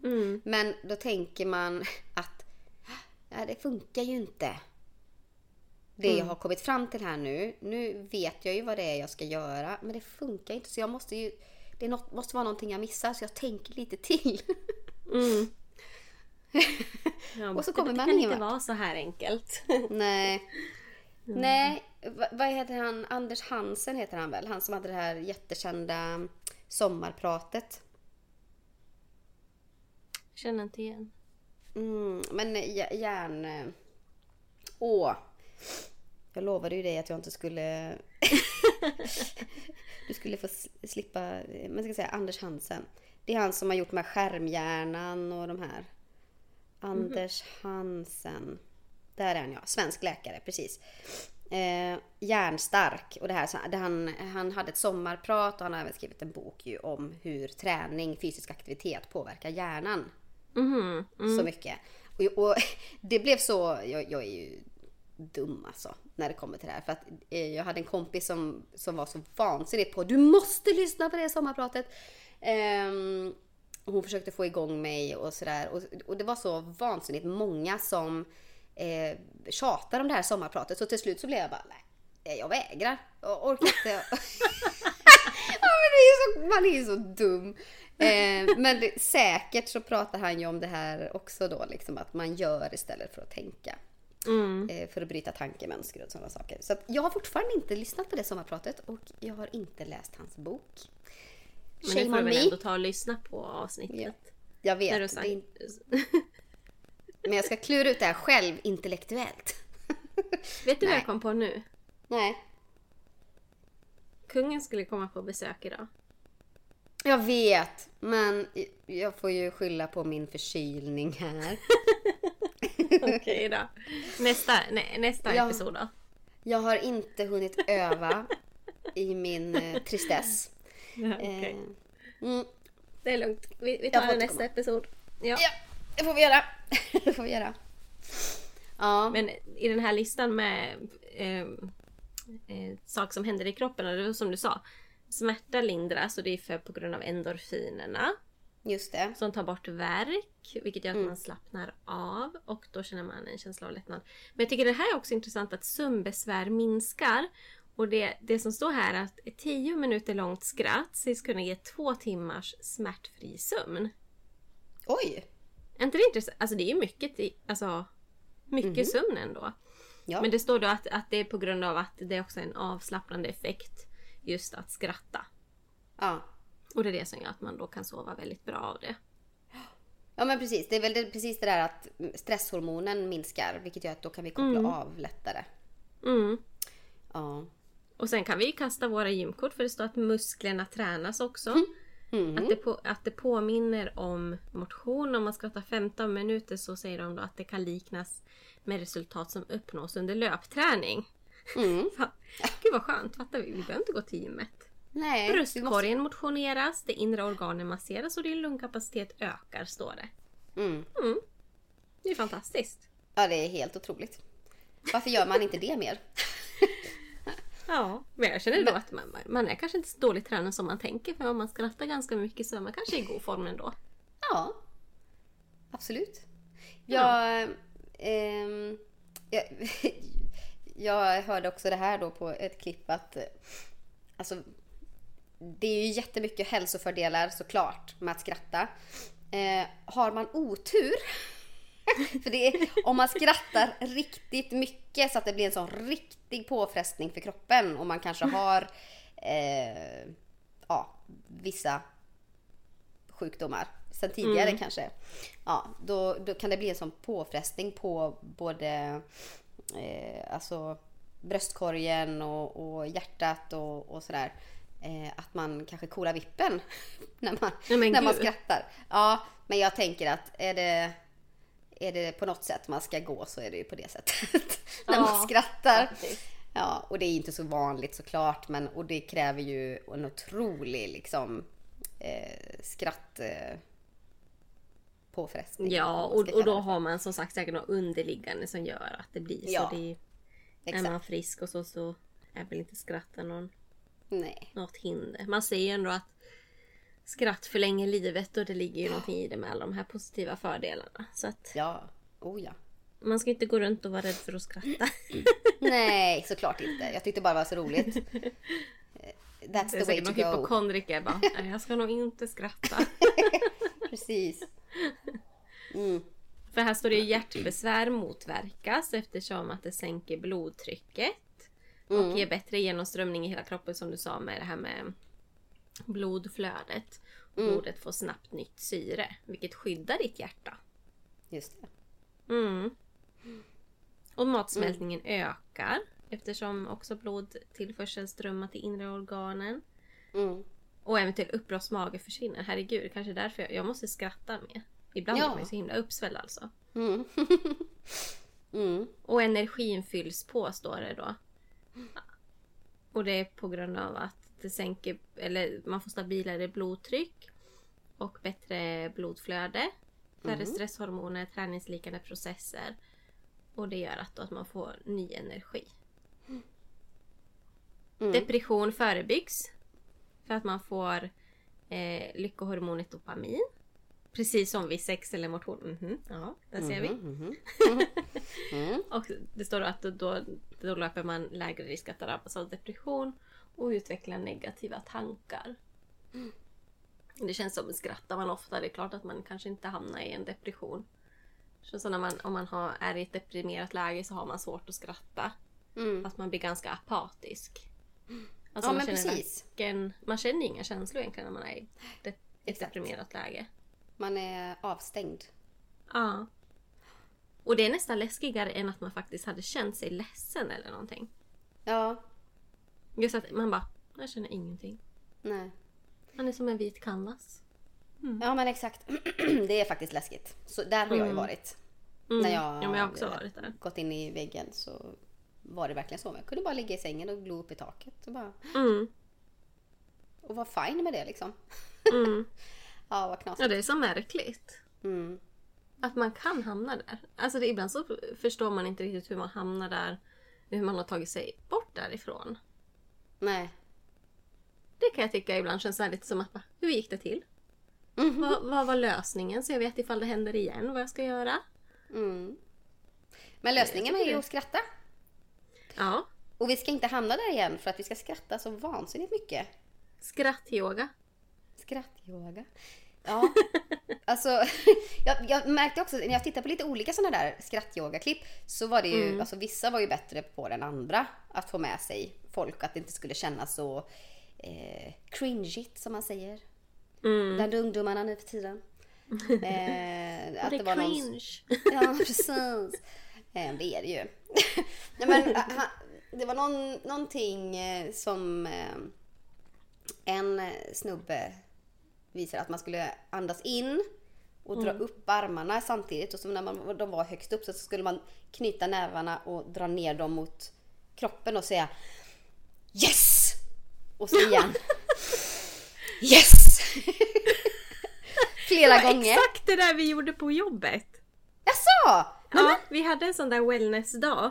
Mm. Men då tänker man att nej, det funkar ju inte. Det mm. jag har kommit fram till här nu, nu vet jag ju vad det är jag ska göra, men det funkar inte, så jag måste ju, det är något, måste vara någonting jag missar, så jag tänker lite till. Mm. Ja, och så kommer man in. Det kan inte vara så här enkelt. Nej. Mm. Nej, v- vad heter han? Anders Hansen heter han väl? Han som hade det här jättekända sommarpratet. Jag känner inte igen. Mm, men järn... Åh, jag lovade ju dig att jag inte skulle... du skulle få slippa... Men ska säga Anders Hansen. Det är han som har gjort med skärmhjärnan och de här. Anders mm-hmm. Hansen. Där är han, ja. Svensk läkare, precis. Eh, hjärnstark. Och det här, så, det han, han hade ett sommarprat och han har även skrivit en bok ju om hur träning, fysisk aktivitet påverkar hjärnan. Mm, mm. Så mycket och, och det blev så jag, jag är ju dum alltså när det kommer till det här, för att eh, jag hade en kompis som, som var så vansinnigt på du måste lyssna på det sommarpratet eh, och hon försökte få igång mig och sådär och, och det var så vansinnigt många som eh, tjatar om det här sommarpratet, så till slut så blev jag bara nej, jag vägrar, jag orkar inte. Ja, men det är så, man är ju så dum. Eh, men det, säkert så pratar han ju om det här också då, liksom, att man gör istället för att tänka. Mm. Eh, för att bryta tankemönster och sådana saker. Så att jag har fortfarande inte lyssnat på det sommarpratet och jag har inte läst hans bok. Men nu får du väl ändå ta och lyssna på avsnittet. Ja, jag vet. Det in... men jag ska klura ut det här själv intellektuellt. Vet du Nej. vad jag kom på nu? Nej. Kungen skulle komma på besök idag. Jag vet, men jag får ju skylla på min förkylning här. Okej då. Nästa, nej, nästa jag, episod då. Jag har inte hunnit öva i min eh, tristess. Okay. Mm. Det är lugnt. Vi, vi tar nästa episod. Ja. ja, det får vi göra. Det får vi göra. Ja. Men i den här listan med eh, eh, saker som händer i kroppen, eller som du sa, smärta lindras och det är för på grund av endorfinerna. Just det. Som tar bort värk, vilket gör att mm. man slappnar av och då känner man en känsla av lättnad. Men jag tycker det här är också intressant att sömnbesvär minskar. Och det, det som står här är att ett tio minuter långt skratt sägs kunna ge två timmars smärtfri sömn. Oj! Är inte det intressant? Alltså det är ju mycket, alltså, mycket mm. sömn ändå. Ja. Men det står då att, att det är på grund av att det också är en avslappnande effekt just att skratta. Ja. Och det är det som gör att man då kan sova väldigt bra av det. Ja men precis, det är väl det, precis det där att stresshormonen minskar, vilket gör att då kan vi koppla mm. av lättare. Mm. Ja. Och sen kan vi kasta våra gymkort, för det står att musklerna tränas också. Mm. Mm. Att, det på, att det påminner om motion. Om man skrattar femton minuter så säger de då att det kan liknas med resultat som uppnås under löpträning. Mm. Gud vad skönt, fattar vi. Vi behöver inte gå till gymmet. Nej, bröstkorgen måste... motioneras, det inre organen masseras och din lungkapacitet ökar, står det. Mm. Mm. Det är fantastiskt. Ja, det är helt otroligt. Varför gör man inte det mer? Ja, men jag känner men... då att man, man är kanske inte så dåligt tränad som man tänker. För om man skrattar ganska mycket så är man kanske i god form ändå. Ja, absolut. Jag, ja. Eh, jag, jag hörde också det här då på ett klipp att... Alltså, det är ju jättemycket hälsofördelar såklart med att skratta. Eh, har man otur? För det är, om man skrattar riktigt mycket så att det blir en sån riktig påfrestning för kroppen och man kanske har eh, ja, vissa sjukdomar sen tidigare mm. kanske. Ja, då, då kan det bli en sån påfrestning på både eh, alltså bröstkorgen och, och hjärtat och, och sådär. Eh, att man kanske kolar vippen när man, men när man skrattar. Ja, men jag tänker att är det, är det på något sätt man ska gå så är det ju på det sättet. När ja, man skrattar. Faktiskt. Ja, och det är inte så vanligt såklart. Men, och det kräver ju en otrolig liksom, eh, skratt... Eh, påfrestning. Ja, och, och då har man som sagt säkert något underliggande som gör att det blir så. Ja. Det exakt. Är man frisk och så, så är väl inte skratta någon, nej. Något hinder. Man säger ju ändå att skratt förlänger livet och det ligger ju ja. Någonting i det med alla de här positiva fördelarna. Så att ja. Oh, ja. Man ska inte gå runt och vara rädd för att skratta. Nej, såklart inte. Jag tyckte bara det var så roligt. That's the way to go. Hypokondriker bara, nej, jag ska nog inte skratta. Precis. Mm. För här står det ju hjärtbesvär motverkas eftersom att det sänker blodtrycket och mm. ger bättre genomströmning i hela kroppen som du sa med det här med blodflödet. Mm. Blodet får snabbt nytt syre vilket skyddar ditt hjärta. Just det. Mm. Och matsmältningen mm. ökar eftersom också blodtillförseln strömmar till inre organen. Mm. Och eventuellt uppblåsmage försvinner. Herregud, kanske därför jag, jag måste skratta mer. Ibland är ja. Man så himla uppsvälld alltså. Mm. mm. Och energin fylls på, står det då. Och det är på grund av att det sänker, eller man får stabilare blodtryck och bättre blodflöde. Färre mm. stresshormoner, träningsliknande processer. Och det gör att, då, att man får ny energi. Mm. Depression förebyggs för att man får eh, lyckohormonet dopamin. Precis som vid sex eller motion. Mm-hmm. Ja, där ser mm-hmm, vi. Mm-hmm. Mm. Och det står att då, då löper man lägre risk att drabbas av depression och utveckla negativa tankar. Mm. Det känns som att skrattar man ofta. Det är klart att man kanske inte hamnar i en depression. Så, så när man, om man har, är i ett deprimerat läge så har man svårt att skratta. Mm. Fast man blir ganska apatisk. Alltså ja, man, men känner väsken, man känner inga känslor egentligen när man är i ett exakt. Deprimerat läge. Man är avstängd. Ja. Och det är nästan läskigare än att man faktiskt hade känt sig ledsen eller någonting. Ja. Just att man bara, jag känner ingenting. Nej. Man är som en vit canvas. Mm. Ja men exakt. Det är faktiskt läskigt. Så där har jag ju varit. Mm. När jag, ja, men jag har också varit där. Gått in i väggen så var det verkligen så. Jag kunde bara ligga i sängen och glo upp i taket. Och bara... Mm. och var fine med det liksom. Mm. Ja, vad knasigt. Ja, det är så märkligt. Mm. Att man kan hamna där. Alltså det, ibland så förstår man inte riktigt hur man hamnar där. Hur man har tagit sig bort därifrån. Nej. Det kan jag tycka ibland känns lite som att, hur gick det till? Mm-hmm. Vad, vad var lösningen? Så jag vet ifall det händer igen, vad jag ska göra. Mm. Men lösningen är ju att skratta. Ja. Och vi ska inte hamna där igen för att vi ska skratta så vansinnigt mycket. Skrattyoga. Skrattyoga. Ja, alltså jag, jag märkte också när jag tittade på lite olika sådana där skrattyoga-klipp så var det ju, mm. alltså vissa var ju bättre på den andra att få med sig folk att det inte skulle kännas så eh, cringeigt som man säger. Mm. Bland ungdomarna nu för tiden. Eh, att det, det var cringe. Någon... Ja, precis. Eh, det är det ju. Men, aha, det var någon, någonting som eh, en snubbe visar att man skulle andas in och dra mm. upp armarna samtidigt och så när man, de var högst upp så skulle man knyta nävarna och dra ner dem mot kroppen och säga yes! Och så igen yes! Flera det var gånger. Exakt det där vi gjorde på jobbet. Jaså? Nej, ja, men... vi hade en sån där wellness-dag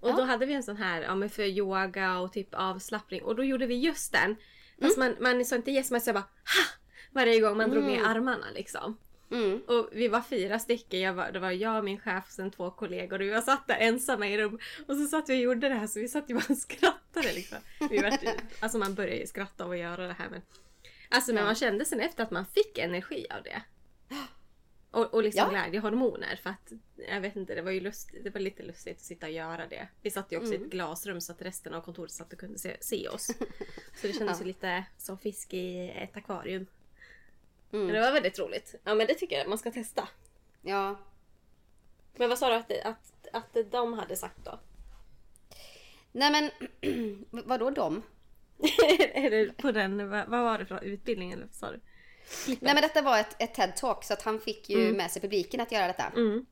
och ja. Då hade vi en sån här ja, men för yoga och typ avslappning och då gjorde vi just den. Fast mm. man, man sa inte yes, man sa bara ha! Varje gång man drog ner mm. armarna liksom. Mm. Och vi var fyra stycken. Jag var, det var jag, min chef och sen två kollegor. Och jag satt där ensamma i rum. Och så satt vi och gjorde det här. Så vi satt ju bara och skrattade liksom. Vi var, alltså man började ju skratta av att göra det här. Men, alltså men man kände sen efter att man fick energi av det. Och, och liksom ja. Glädjehormoner. För att, jag vet inte, det var ju lustigt. Det var lite lustigt att sitta och göra det. Vi satt ju också mm. i ett glasrum så att resten av kontoret satt och kunde se, se oss. Så det kändes ju ja. Lite som fisk i ett akvarium. Mm. Det var väldigt roligt. Ja, men det tycker jag man ska testa. Ja. Men vad sa du att, att, att de hade sagt då? Nej men, vadå de? Är det på den, vad var det för utbildning eller sa du? Klippet. Nej men detta var ett, ett TED-talk så att han fick ju mm. med sig publiken att göra detta. Mm.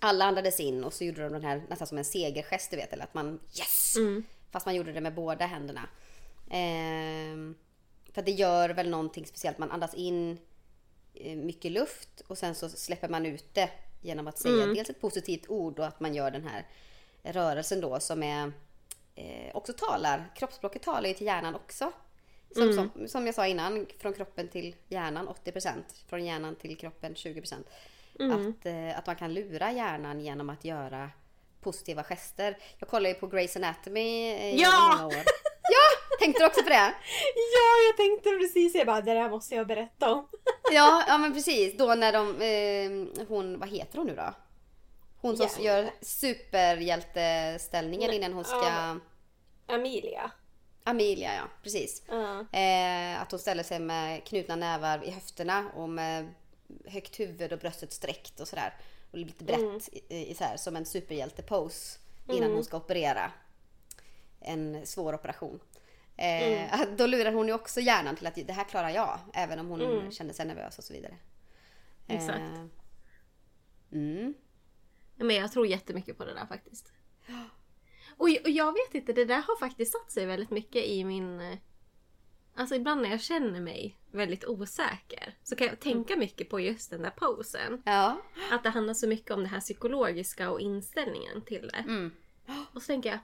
Alla andades in och så gjorde de den här nästan som en segergest du vet. Eller att man, yes! Mm. Fast man gjorde det med båda händerna. Ehm... För det gör väl någonting speciellt. Man andas in mycket luft och sen så släpper man ut det genom att säga mm. dels ett positivt ord och att man gör den här rörelsen då som är eh, också talar. Kroppsspråket talar ju till hjärnan också. Som, mm. som, som jag sa innan, från kroppen till hjärnan åttio procent. Från hjärnan till kroppen tjugo procent. Mm. Att, eh, att man kan lura hjärnan genom att göra positiva gester. Jag kollar ju på Grey's Anatomy i ja! Många år. Ja, tänkte du också på det? Ja, jag tänkte precis. Jag bara, det där måste jag berätta om. Ja, ja men precis. Då när de, eh, hon, vad heter hon nu då? Hon som yeah. gör superhjälteställningen innan hon ska... Um, Amelia. Amelia, ja, precis. Uh-huh. Eh, att hon ställer sig med knutna nävar i höfterna och med högt huvud och bröstet sträckt och sådär. Och lite brett mm. i, i så här, som en superhjältepose innan mm. hon ska operera. En svår operation. Eh, mm. Då lurar hon ju också hjärnan till att det här klarar jag. Även om hon mm. kände sig nervös och så vidare. Eh, Exakt. Mm. Men jag tror jättemycket på det där faktiskt. Och, och jag vet inte, det där har faktiskt satt sig väldigt mycket i min... Alltså ibland när jag känner mig väldigt osäker så kan jag tänka mycket på just den där posen. Ja. Att det handlar så mycket om det här psykologiska och inställningen till det. Mm. Och så tänker jag,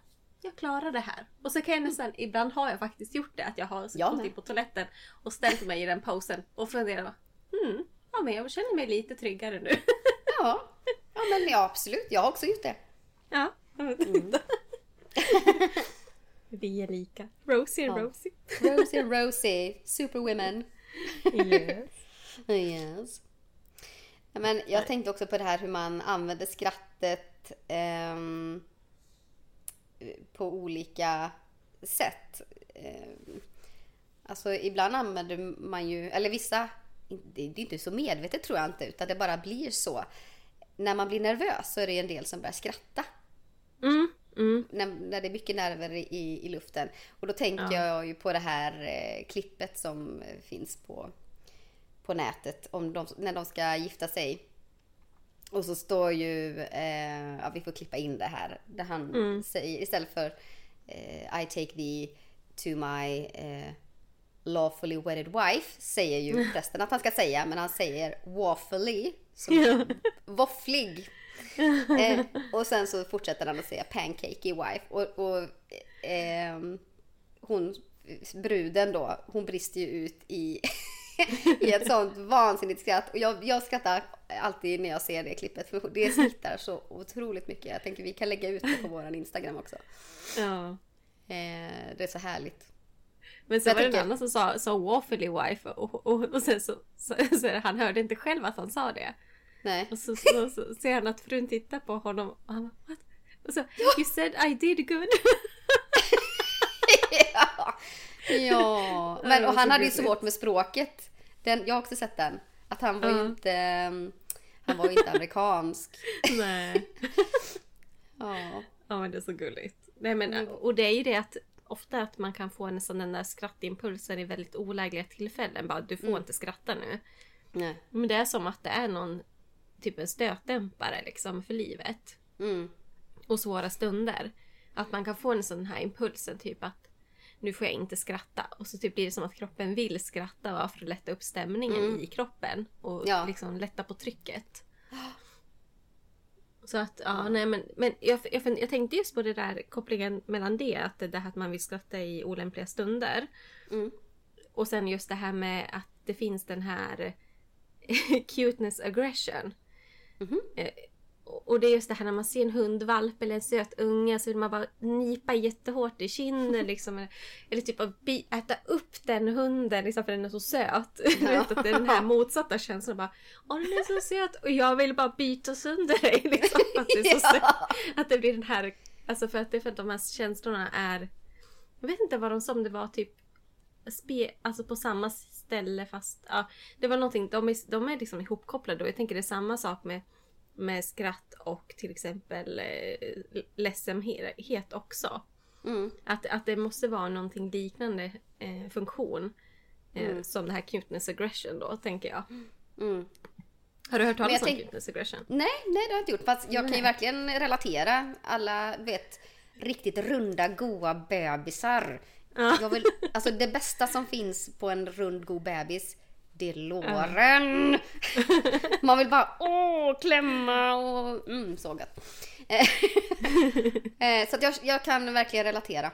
jag klarar det här. Och så kan jag nästan, ibland har jag faktiskt gjort det. Att jag har ja, gått in på toaletten och ställt mig i den posen. Och funderat, hmm, ja men jag känner mig lite tryggare nu. Ja, ja men ja, absolut. Jag har också gjort det. Ja, jag vet inte. Mm. Vi är lika. Rosie and ja. Rosie. Rosie and Rosie. Superwomen. Yes. Yes. Men jag tänkte också på det här hur man använder skrattet um, på olika sätt. Um, alltså ibland använder man ju, eller vissa, det är inte så medvetet tror jag inte, utan det bara blir så. När man blir nervös så är det en del som börjar skratta. Mm. Mm. När, när det är mycket nerver i, i luften. Och då tänker ja. jag ju på det här eh, klippet som finns på, på nätet om de, när de ska gifta sig. Och så står ju eh, ja, vi får klippa in det här där han mm. säger istället för eh, I take thee to my eh, lawfully wedded wife säger ju prästen att han ska säga, men han säger waffly, som våfflig. eh, och sen så fortsätter han att säga pancakey wife. Och, och eh, hon, bruden då, hon brister ju ut i, i ett sånt vansinnigt skratt. Och jag, jag skrattar alltid när jag ser det klippet, för det skrattar så otroligt mycket. Jag tänker vi kan lägga ut det på vår Instagram också. Ja. Eh, det är så härligt. Men sen jag var det en annan som sa, sa waffly wife, och, och, och sen så, så, så, så han hörde inte själv att han sa det. Nej. Och så, så, så ser han att frun tittar på honom och han bara, what? Och så, you said I did good. ja. ja. Men och han hade ju svårt med språket. Den, jag har också sett den. Att han var ju uh. inte, han var ju inte amerikansk. Nej. ja. Ja, men det är så gulligt. Nej, men, och det är ju det att ofta att man kan få nästan den där skrattimpulsen i väldigt olägliga tillfällen. Bara, du får mm. inte skratta nu. Nej. Men det är som att det är någon typ en stötdämpare liksom för livet. Mm. Och svåra stunder. Att man kan få en sån här impulsen typ att nu får jag inte skratta. Och så typ blir det som att kroppen vill skratta för att lätta upp stämningen mm. i kroppen. Och ja. liksom lätta på trycket. Så att, ja, nej men, men jag, jag, jag tänkte just på det där kopplingen mellan det. Att det här att man vill skratta i olämpliga stunder. Mm. Och sen just det här med att det finns den här cuteness aggression. Mm-hmm. Och det är just det här när man ser en hundvalp eller en söt unge så vill man bara nipa jättehårt i kinden liksom, eller typ att bi- äta upp den hunden liksom, för den är så söt. Ja. Att den här motsatta känslan bara, åh den är så söt och jag vill bara byta sönder dig liksom, att det är så söt. Att det blir den här, alltså för att det är för att de här känslorna är, jag vet inte vad de som det var typ spe, alltså på samma ställe fast ja, det var någonting, de är, de är liksom ihopkopplade och jag tänker det är samma sak med med skratt och till exempel eh, ledsamhet också. Mm. Att, att det måste vara någonting liknande eh, funktion eh, mm. som det här cuteness aggression då, tänker jag. Mm. Har du hört talas om tänk... cuteness aggression? Nej, nej det har jag inte gjort. Fast jag nej. kan ju verkligen relatera alla, vet, riktigt runda, goa bebisar. Ja. Jag vill, alltså det bästa som finns på en rund, god bebis, det är låren. Man vill bara åh, klämma och mm, sågat. Så att jag, jag kan verkligen relatera.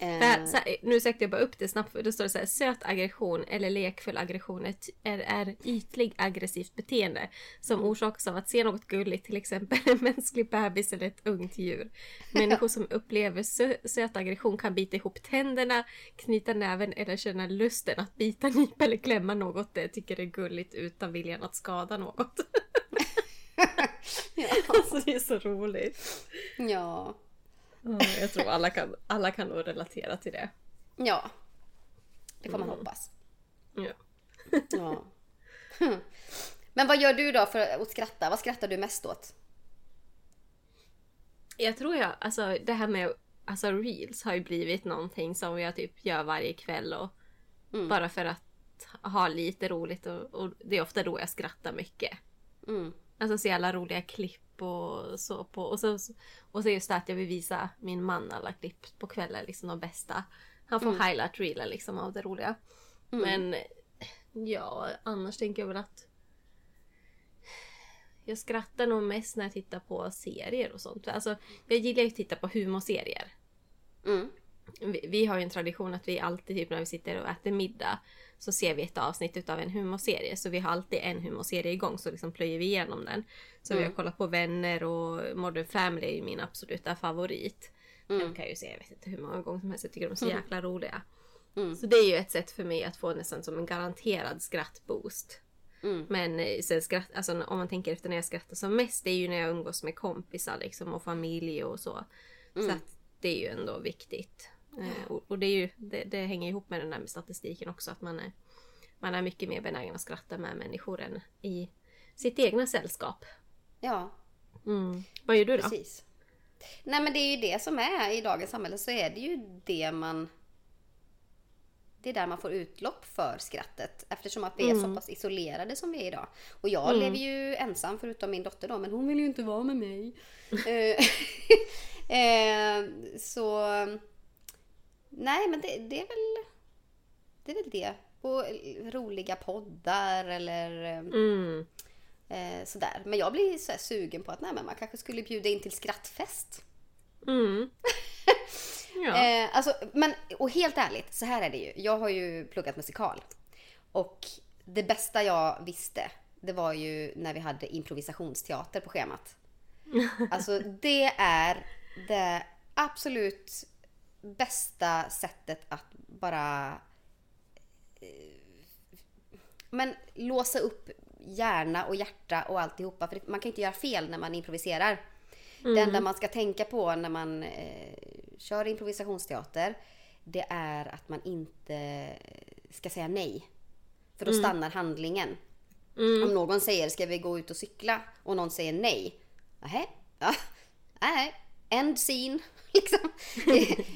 Här, så här, nu sökte jag bara upp det snabbt. Då står det så här, söt aggression eller lekfull aggression är, är ytlig aggressivt beteende som orsakas av att se något gulligt, till exempel en mänsklig bebis eller ett ungt djur. Människor som upplever sö, söt aggression kan bita ihop tänderna, knyta näven eller känna lusten att bita, nipa eller klämma något det tycker är gulligt utan viljan att skada något. Ja. Alltså det är så roligt. Ja. Jag tror alla kan, alla kan nog relatera till det. Ja, det får man mm. hoppas. Ja. Ja. Men vad gör du då för att skratta? Vad skrattar du mest åt? Jag tror jag, alltså det här med alltså reels har ju blivit någonting som jag typ gör varje kväll och mm. bara för att ha lite roligt och, och det är ofta då jag skrattar mycket. Mm. Alltså se alla roliga klipp och så på och så och så just det att jag vill visa min man alla klipp på kvällen liksom, de bästa. Han får mm. highlight reelen liksom av det roliga. Mm. Men ja, annars tänker jag väl att jag skrattar nog mest när jag tittar på serier och sånt. Alltså jag gillar ju att titta på humorserier. Mm. Vi, vi har ju en tradition att vi alltid typ när vi sitter och äter middag så ser vi ett avsnitt utav en humorserie. Så vi har alltid en humorserie igång så liksom plöjer vi igenom den. Så mm. vi har kollat på Vänner och Modern Family är min absoluta favorit. Mm. Den kan jag ju se, jag vet inte hur många gånger som helst. Jag tycker de är så mm. jäkla roliga. Mm. Så det är ju ett sätt för mig att få nästan som en garanterad skrattboost. Mm. Men sen skratt, alltså, om man tänker efter när jag skrattar som mest, det är ju när jag umgås med kompisar liksom, och familj och så. Mm. Så att det är ju ändå viktigt. Mm. Och det, är ju, det, det hänger ihop med den där med statistiken också, att man är, man är mycket mer benägen att skratta med människor än i sitt egna sällskap. Ja. Mm. Vad gör du då? Precis. Nej men det är ju det som är i dagens samhälle, så är det ju det man, det är där man får utlopp för skrattet, eftersom att vi är mm. så pass isolerade som vi är idag. Och jag mm. lever ju ensam förutom min dotter då, men hon vill ju inte vara med mig. eh, så... Nej, men det, det är väl det är väl det. Och roliga poddar eller mm. eh, sådär. Men jag blir så här sugen på att nej, men man kanske skulle bjuda in till skrattfest. Mm. Ja. eh, alltså, men, och helt ärligt, så här är det ju. Jag har ju pluggat musikal. Och det bästa jag visste, det var ju när vi hade improvisationsteater på schemat. Alltså det är det absolut bästa sättet att bara men låsa upp hjärna och hjärta och alltihopa, för man kan inte göra fel när man improviserar. Mm. Det enda man ska tänka på när man eh, kör improvisationsteater, det är att man inte ska säga nej, för då mm. stannar handlingen. Mm. Om någon säger, ska vi gå ut och cykla? Och någon säger nej. Nähä, ja, nej, end scene liksom.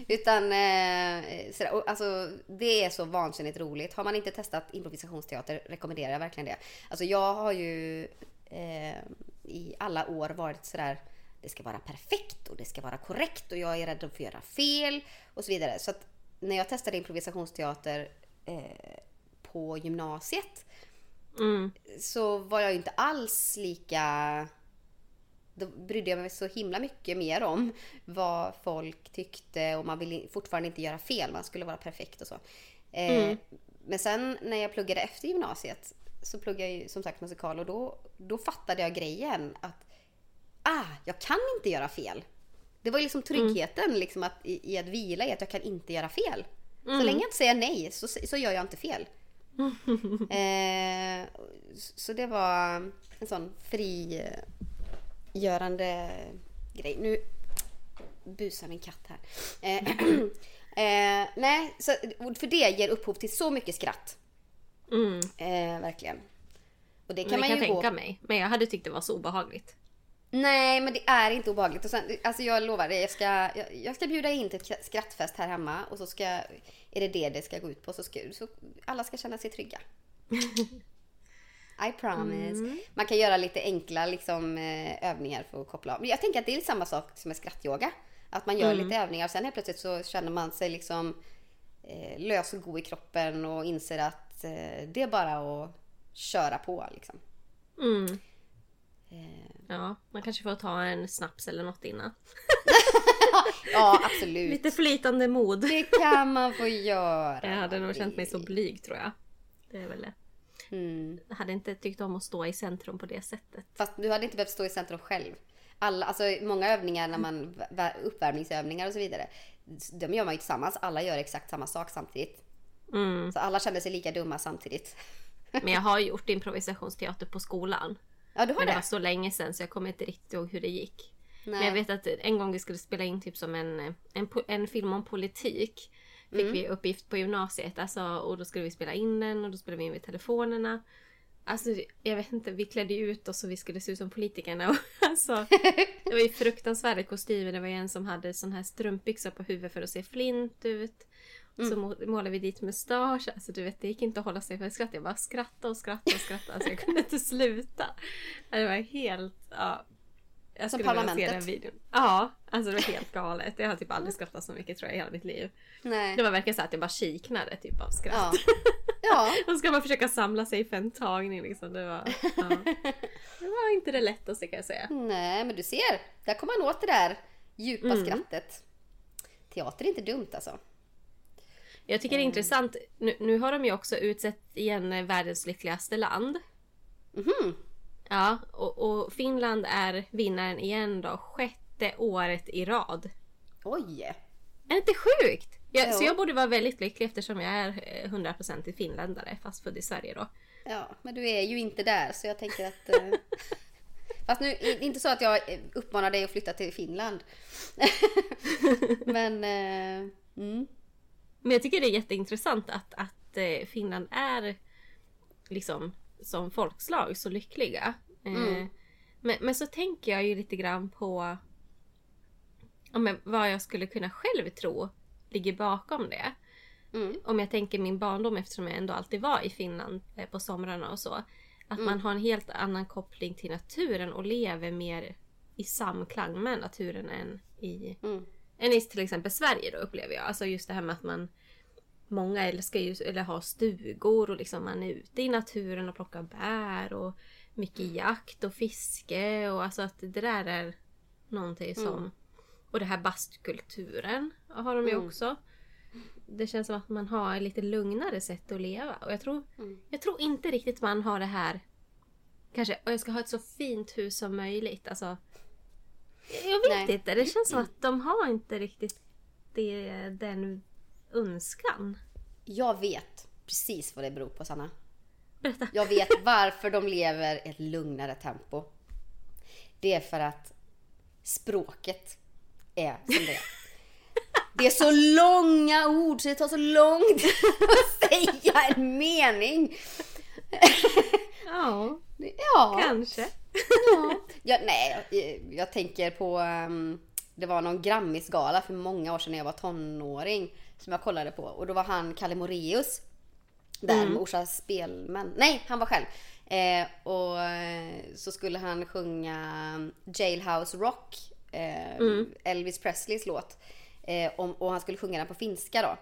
Utan eh, sådär, och, alltså, det är så vansinnigt roligt. Har man inte testat improvisationsteater rekommenderar jag verkligen det. Alltså jag har ju eh, i alla år varit sådär, det ska vara perfekt och det ska vara korrekt och jag är rädd att få göra fel och så vidare. Så att när jag testade improvisationsteater eh, på gymnasiet mm. så var jag ju inte alls lika. Då brydde jag mig så himla mycket mer om vad folk tyckte, och man ville fortfarande inte göra fel, man skulle vara perfekt och så. Eh, mm. Men sen när jag pluggade efter gymnasiet så pluggade jag ju som sagt musikal, och då, då fattade jag grejen att ah, jag kan inte göra fel. Det var ju liksom tryggheten mm. liksom att, i, i att vila i att jag kan inte göra fel. Mm. Så länge jag inte säger nej så, så gör jag inte fel. eh, så det var en sån fri... görande grej. Nu busar min katt här. Eh, eh, nej, så, för det ger upphov till så mycket skratt. Mm. Eh, verkligen. Och det kan men man jag ju kan gå... tänka mig. Men jag hade tyckt det var så obehagligt. Nej, men det är inte obehagligt. Och sen, alltså jag lovar dig, jag ska, jag, jag ska bjuda in till ett skrattfest här hemma. Och så ska, är det det det ska gå ut på. Så, ska, så alla ska känna sig trygga. I promise. Mm. Man kan göra lite enkla liksom, övningar för att koppla av. Men jag tänker att det är samma sak som med skrattyoga. Att man gör mm. lite övningar och sen helt plötsligt så känner man sig liksom, eh, lös och god i kroppen och inser att eh, det är bara att köra på. Liksom. Mm. Eh. Ja, man kanske får ta en snaps eller något innan. Ja, absolut. Lite flytande mod. Det kan man få göra. Jag hade nog känt mig så blyg, tror jag. Det är väl det. Mm. Jag hade inte tyckt om att stå i centrum på det sättet. Fast du hade inte behövt stå i centrum själv. Alla, alltså många övningar när man, uppvärmningsövningar och så vidare, de gör man ju tillsammans. Alla gör exakt samma sak samtidigt. Mm. Så alla känner sig lika dumma samtidigt. Men jag har gjort improvisationsteater på skolan. Ja, du har. Men det, det var så länge sedan så jag kommer inte riktigt ihåg hur det gick. Nej. Men jag vet att en gång vi skulle spela in typ som en, en, en film om politik. Fick mm. vi uppgift på gymnasiet, alltså, och då skulle vi spela in den, och då spelade vi in vid telefonerna. Alltså, jag vet inte, vi klädde ut oss och vi skulle se ut som politikerna. Och, alltså, det var ju fruktansvärda kostymer. Det var ju en som hade sån här strumpbyxor på huvudet för att se flint ut. Mm. Så målade vi dit mustasch. Alltså, du vet, det gick inte att hålla sig för skratt. Jag bara skrattade och skrattade och skrattade. Alltså, jag kunde inte sluta. Det var helt... Ja. Jag skulle vilja se den videon. Ja, alltså det var helt galet. Jag har typ aldrig skrattat så mycket, tror jag, i hela mitt liv. Nej. Det var verkligen så att jag bara kiknade typ av skratt. Ja. Ja. Och ska man försöka samla sig för en tagning liksom. Det var, ja. Det var inte det lättaste, kan jag säga. Nej, men du ser. Där kommer man åt det där djupa mm. skrattet. Teater är inte dumt alltså. Jag tycker mm. det är intressant. Nu, nu har de ju också utsett igen världens lyckligaste land. Mhm. Ja, och, och Finland är vinnaren igen då, sjätte året i rad. Oj! Är det inte sjukt? Jag, så jag borde vara väldigt lycklig eftersom jag är hundra procent finländare, fast född i Sverige då. Ja, men du är ju inte där, så jag tänker att... eh... Fast nu, inte så att jag uppmanar dig att flytta till Finland. men... Eh... Mm. Men jag tycker det är jätteintressant att, att Finland är liksom... som folkslag så lyckliga. Mm. Men, men så tänker jag ju lite grann på ja, men vad jag skulle kunna själv tro ligger bakom det. Mm. Om jag tänker min barndom, eftersom jag ändå alltid var i Finland på somrarna och så. Att mm. man har en helt annan koppling till naturen och lever mer i samklang med naturen än i, mm. än i till exempel Sverige då, upplever jag. Alltså just det här med att man många älskar ju, eller har stugor och liksom man är ute i naturen och plockar bär och mycket jakt och fiske och alltså att det där är någonting som mm. och det här bastkulturen har de ju mm. också. Det känns som att man har ett lite lugnare sätt att leva och jag tror, mm. jag tror inte riktigt man har det här kanske, och jag ska ha ett så fint hus som möjligt, alltså jag vet Nej. inte, det känns som att de har inte riktigt det, den önskan. Jag vet precis vad det beror på, Sanna. Berätta. Jag vet varför de lever ett lugnare tempo. Det är för att språket är som det är. Det är så långa ord så det tar så lång tid att säga en mening. Ja, ja. Kanske. Ja. Jag, nej, jag, jag tänker på... Um, det var någon Grammisgala för många år sedan när jag var tonåring som jag kollade på. Och då var han Kalle Moraeus där mm. med Orsa Spelmän. Nej, han var själv. Eh, och så skulle han sjunga Jailhouse Rock, eh, mm. Elvis Presleys låt. Eh, och, och han skulle sjunga den på finska då.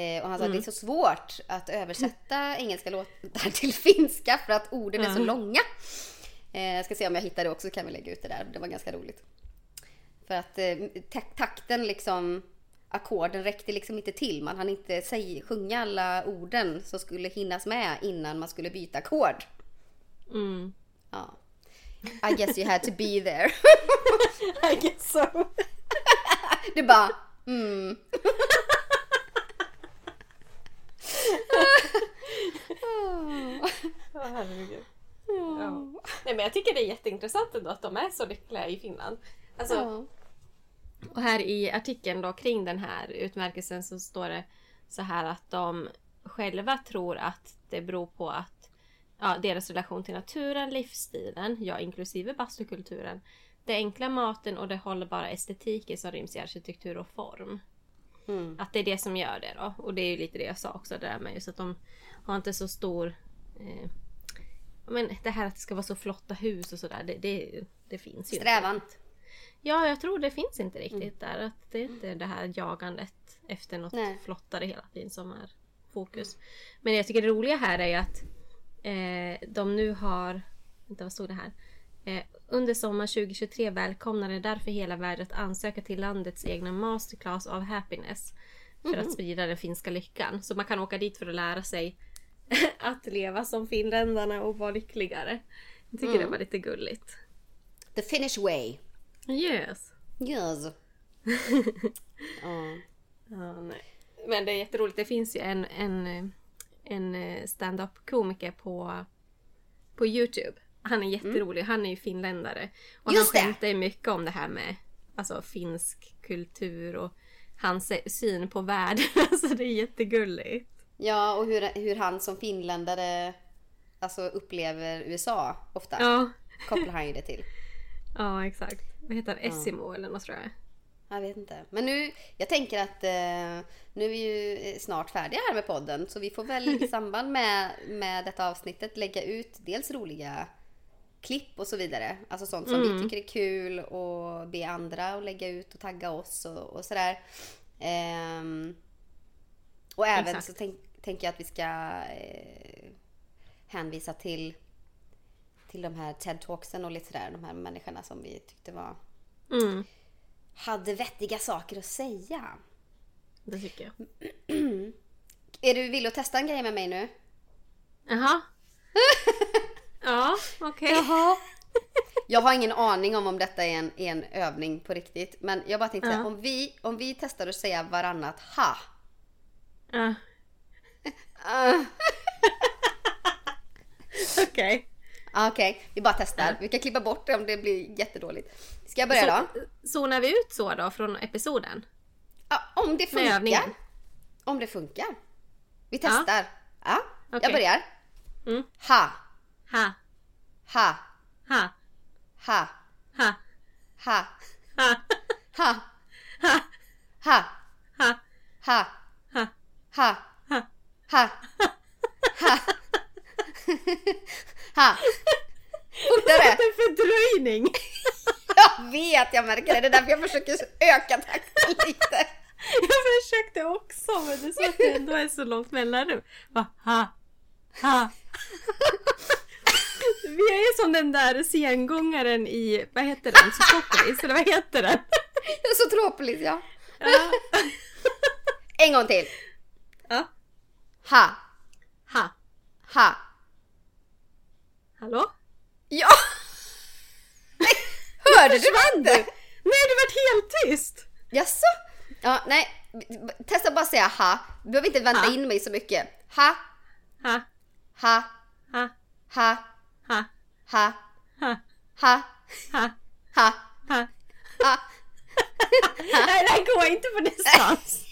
Eh, och han sa mm. att det är så svårt att översätta engelska låtar till finska för att orden mm. är så långa. Eh, jag ska se om jag hittar det också, kan vi lägga ut det där. Det var ganska roligt. För att eh, tak- takten liksom, ackorden räckte liksom inte till. Man hann inte säg, sjunga alla orden som skulle hinnas med innan man skulle byta ackord. Mm. Ja. I guess you had to be there. I guess so. Det bara, mm. oh. Oh. Ja. Nej, men jag tycker det är jätteintressant ändå att de är så lyckliga i Finland. Alltså, ja. Och här i artikeln då kring den här utmärkelsen så står det så här att de själva tror att det beror på att ja, deras relation till naturen, livsstilen, ja, inklusive bastukulturen, det enkla maten och det hållbara estetiken som ryms i arkitektur och form. Mm. Att det är det som gör det då. Och det är ju lite det jag sa också där med just att de har inte så stor... Eh, men det här att det ska vara så flotta hus och sådär, det, det, det finns ju. Strävant. Inte. Ja, jag tror det finns inte riktigt mm. där. Att det är inte det här jagandet efter något Nej. flottare hela tiden som är fokus. Mm. Men jag tycker det roliga här är ju att eh, de nu har... Vänta, vad stod det här? Eh, under sommar tjugohundratjugotre välkomnade därför hela världen att ansöka till landets egna masterclass av happiness för mm. att sprida den finska lyckan. Så man kan åka dit för att lära sig att leva som finländarna och vara lyckligare. Jag tycker mm. det var lite gulligt. The Finnish way. Yes. Yes. oh. Oh, nej. Men det är jätteroligt. Det finns ju en, en, en stand-up-komiker på, på YouTube. Han är jätterolig. Mm. Han är ju finländare. Och Just han skämtar ju mycket om det här med alltså, finsk kultur och hans syn på världen. Alltså det är jättegulligt. Ja, och hur, hur han som finländare alltså, upplever U S A ofta. Ja. Kopplar han ju det till. Ja, exakt. Vad heter han? Esimo ja. eller något, tror jag. Jag vet inte. Men nu, jag tänker att eh, nu är vi ju snart färdiga här med podden. Så vi får väl i samband med, med detta avsnittet lägga ut dels roliga klipp och så vidare. Alltså sånt som mm. vi tycker är kul och be andra att lägga ut och tagga oss och, och sådär. Eh, och även exakt. så tänk, tänker jag att vi ska eh, hänvisa till... till de här TED-talksen och lite sådär, de här människorna som vi tyckte var mm. hade vettiga saker att säga. Det tycker jag. Är du villig att testa en grej med mig nu? Jaha. ja, okej. Okay. Jaha. Jag har ingen aning om om detta är en, är en övning på riktigt, men jag bara tänkte uh-huh. säga, om vi, om vi testar att säga varannat ha. Uh. uh. okej. Okay. Okej, okay, vi bara testar. Vi kan klippa bort det om det blir jättedåligt. Ska jag börja så, då? Zonar vi ut så då från episoden? Ja, om det funkar. Om det funkar. Vi testar. Ja, ja okay. Jag börjar. Mm. Ha. Ha. Ha. Ha. Ha. Ha. Ha. Ha. Ha. Ha. Ha. Ha. Ha. Ha. Ha. Ha. Ha. Ha. Fortare. Det är en fördröjning. Jag vet, jag märker det. Det är därför jag försöker öka takten lite. Jag försökte också, men det är så att det ändå är så långt mellanrum. Va? Ha. Ha. Vi är som den där sengångaren i, vad heter den? Sopopolis, eller vad heter den? Sotropolis, ja. ja. En gång till. Ja. Ha. Ha. Ha. Hallå? Ja! Hörde du inte? Nej, det var helt tyst. Jaså? Ja, nej. Testa bara säga ha. Du behöver inte vänta ha. in mig så mycket. Ha. Ha. Ha. Ha. Ha. Ha. Ha. Ha. Ha. Ha. Ha. Ha. Ha. Nej, det går inte på distans.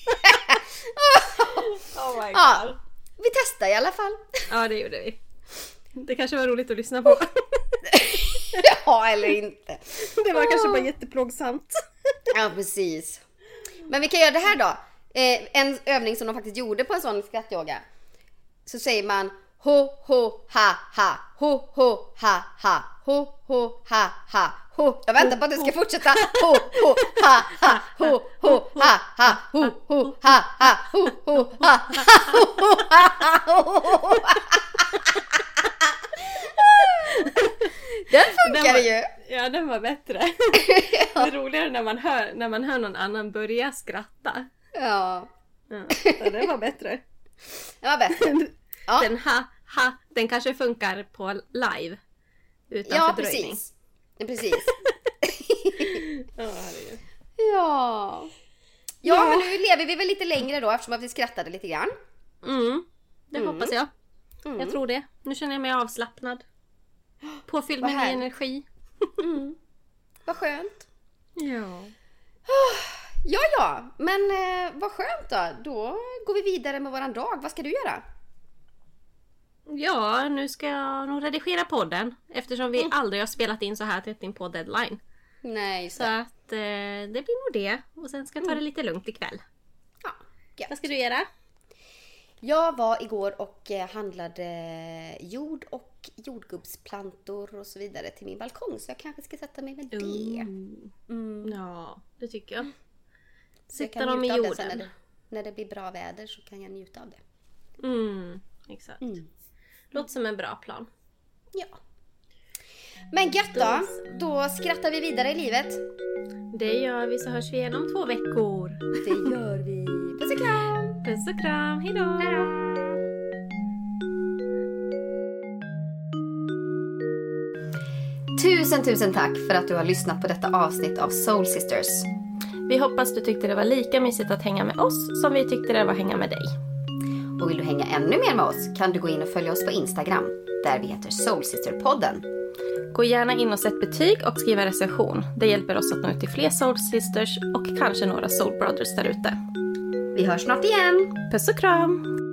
Oh my god. Ja, vi testar i alla fall. Ja, det gjorde vi. Det kanske var roligt att lyssna på. Ja, eller inte. Det var oh. kanske bara jätteplågsamt. Ja, precis. Men vi kan göra det här då. Eh, en övning som de faktiskt gjorde på en sån skrattyoga. Så säger man ho ho ha ha ho ho ha ha ho ho ha ha ho. Jag väntar på att du ska fortsätta. Ho ho ha ha ho ho ha ha ho ho ha ha ho ho ha ha ho ho ha. Den funkar den var, ju. Ja, den var bättre. Ja. Det är roligare när man hör när man hör någon annan börja skratta. Ja. Ja, ja, den var bättre. Den var bättre. Ja. Den ha ha, den kanske funkar på live utan ja, fördröjning. Precis. Ja, precis. Ja, herregud. Ja. Ja, ja, men nu lever vi väl lite längre då eftersom vi skrattade lite grann. Mm. Det mm. hoppas jag. Mm. Jag tror det. Nu känner jag mig avslappnad. Påfylld med energi. Mm. Vad skönt. Ja. Ja, ja. Men eh, vad skönt då. Då går vi vidare med våran dag. Vad ska du göra? Ja, nu ska jag nog redigera podden. Eftersom vi mm. aldrig har spelat in så här tätt in på deadline. Nej, så. Så att eh, det blir nog det. Och sen ska jag ta mm. det lite lugnt ikväll. Ja. Gött. Vad ska du göra? Jag var igår och handlade jord och jordgubbsplantor och så vidare till min balkong. Så jag kanske ska sätta mig med det. Mm. Mm. Ja, det tycker jag. Sätta jag dem i jorden. När det, när det blir bra väder så kan jag njuta av det. Mm, exakt. Mm. Låter som en bra plan. Ja. Men gött då. Då skrattar vi vidare i livet. Det gör vi, så hörs vi igen om två veckor. Det gör vi. Puss och kram. Puss och kram, hejdå! Tusen, tusen tack för att du har lyssnat på detta avsnitt av Soul Sisters. Vi hoppas du tyckte det var lika mysigt att hänga med oss som vi tyckte det var att hänga med dig. Och vill du hänga ännu mer med oss kan du gå in och följa oss på Instagram, där vi heter Soul Sister-podden. Gå gärna in och sätt betyg och skriv en recension. Det hjälper oss att nå ut till fler Soul Sisters och kanske några Soul Brothers där ute. Vi hörs snart igen. Puss och kram!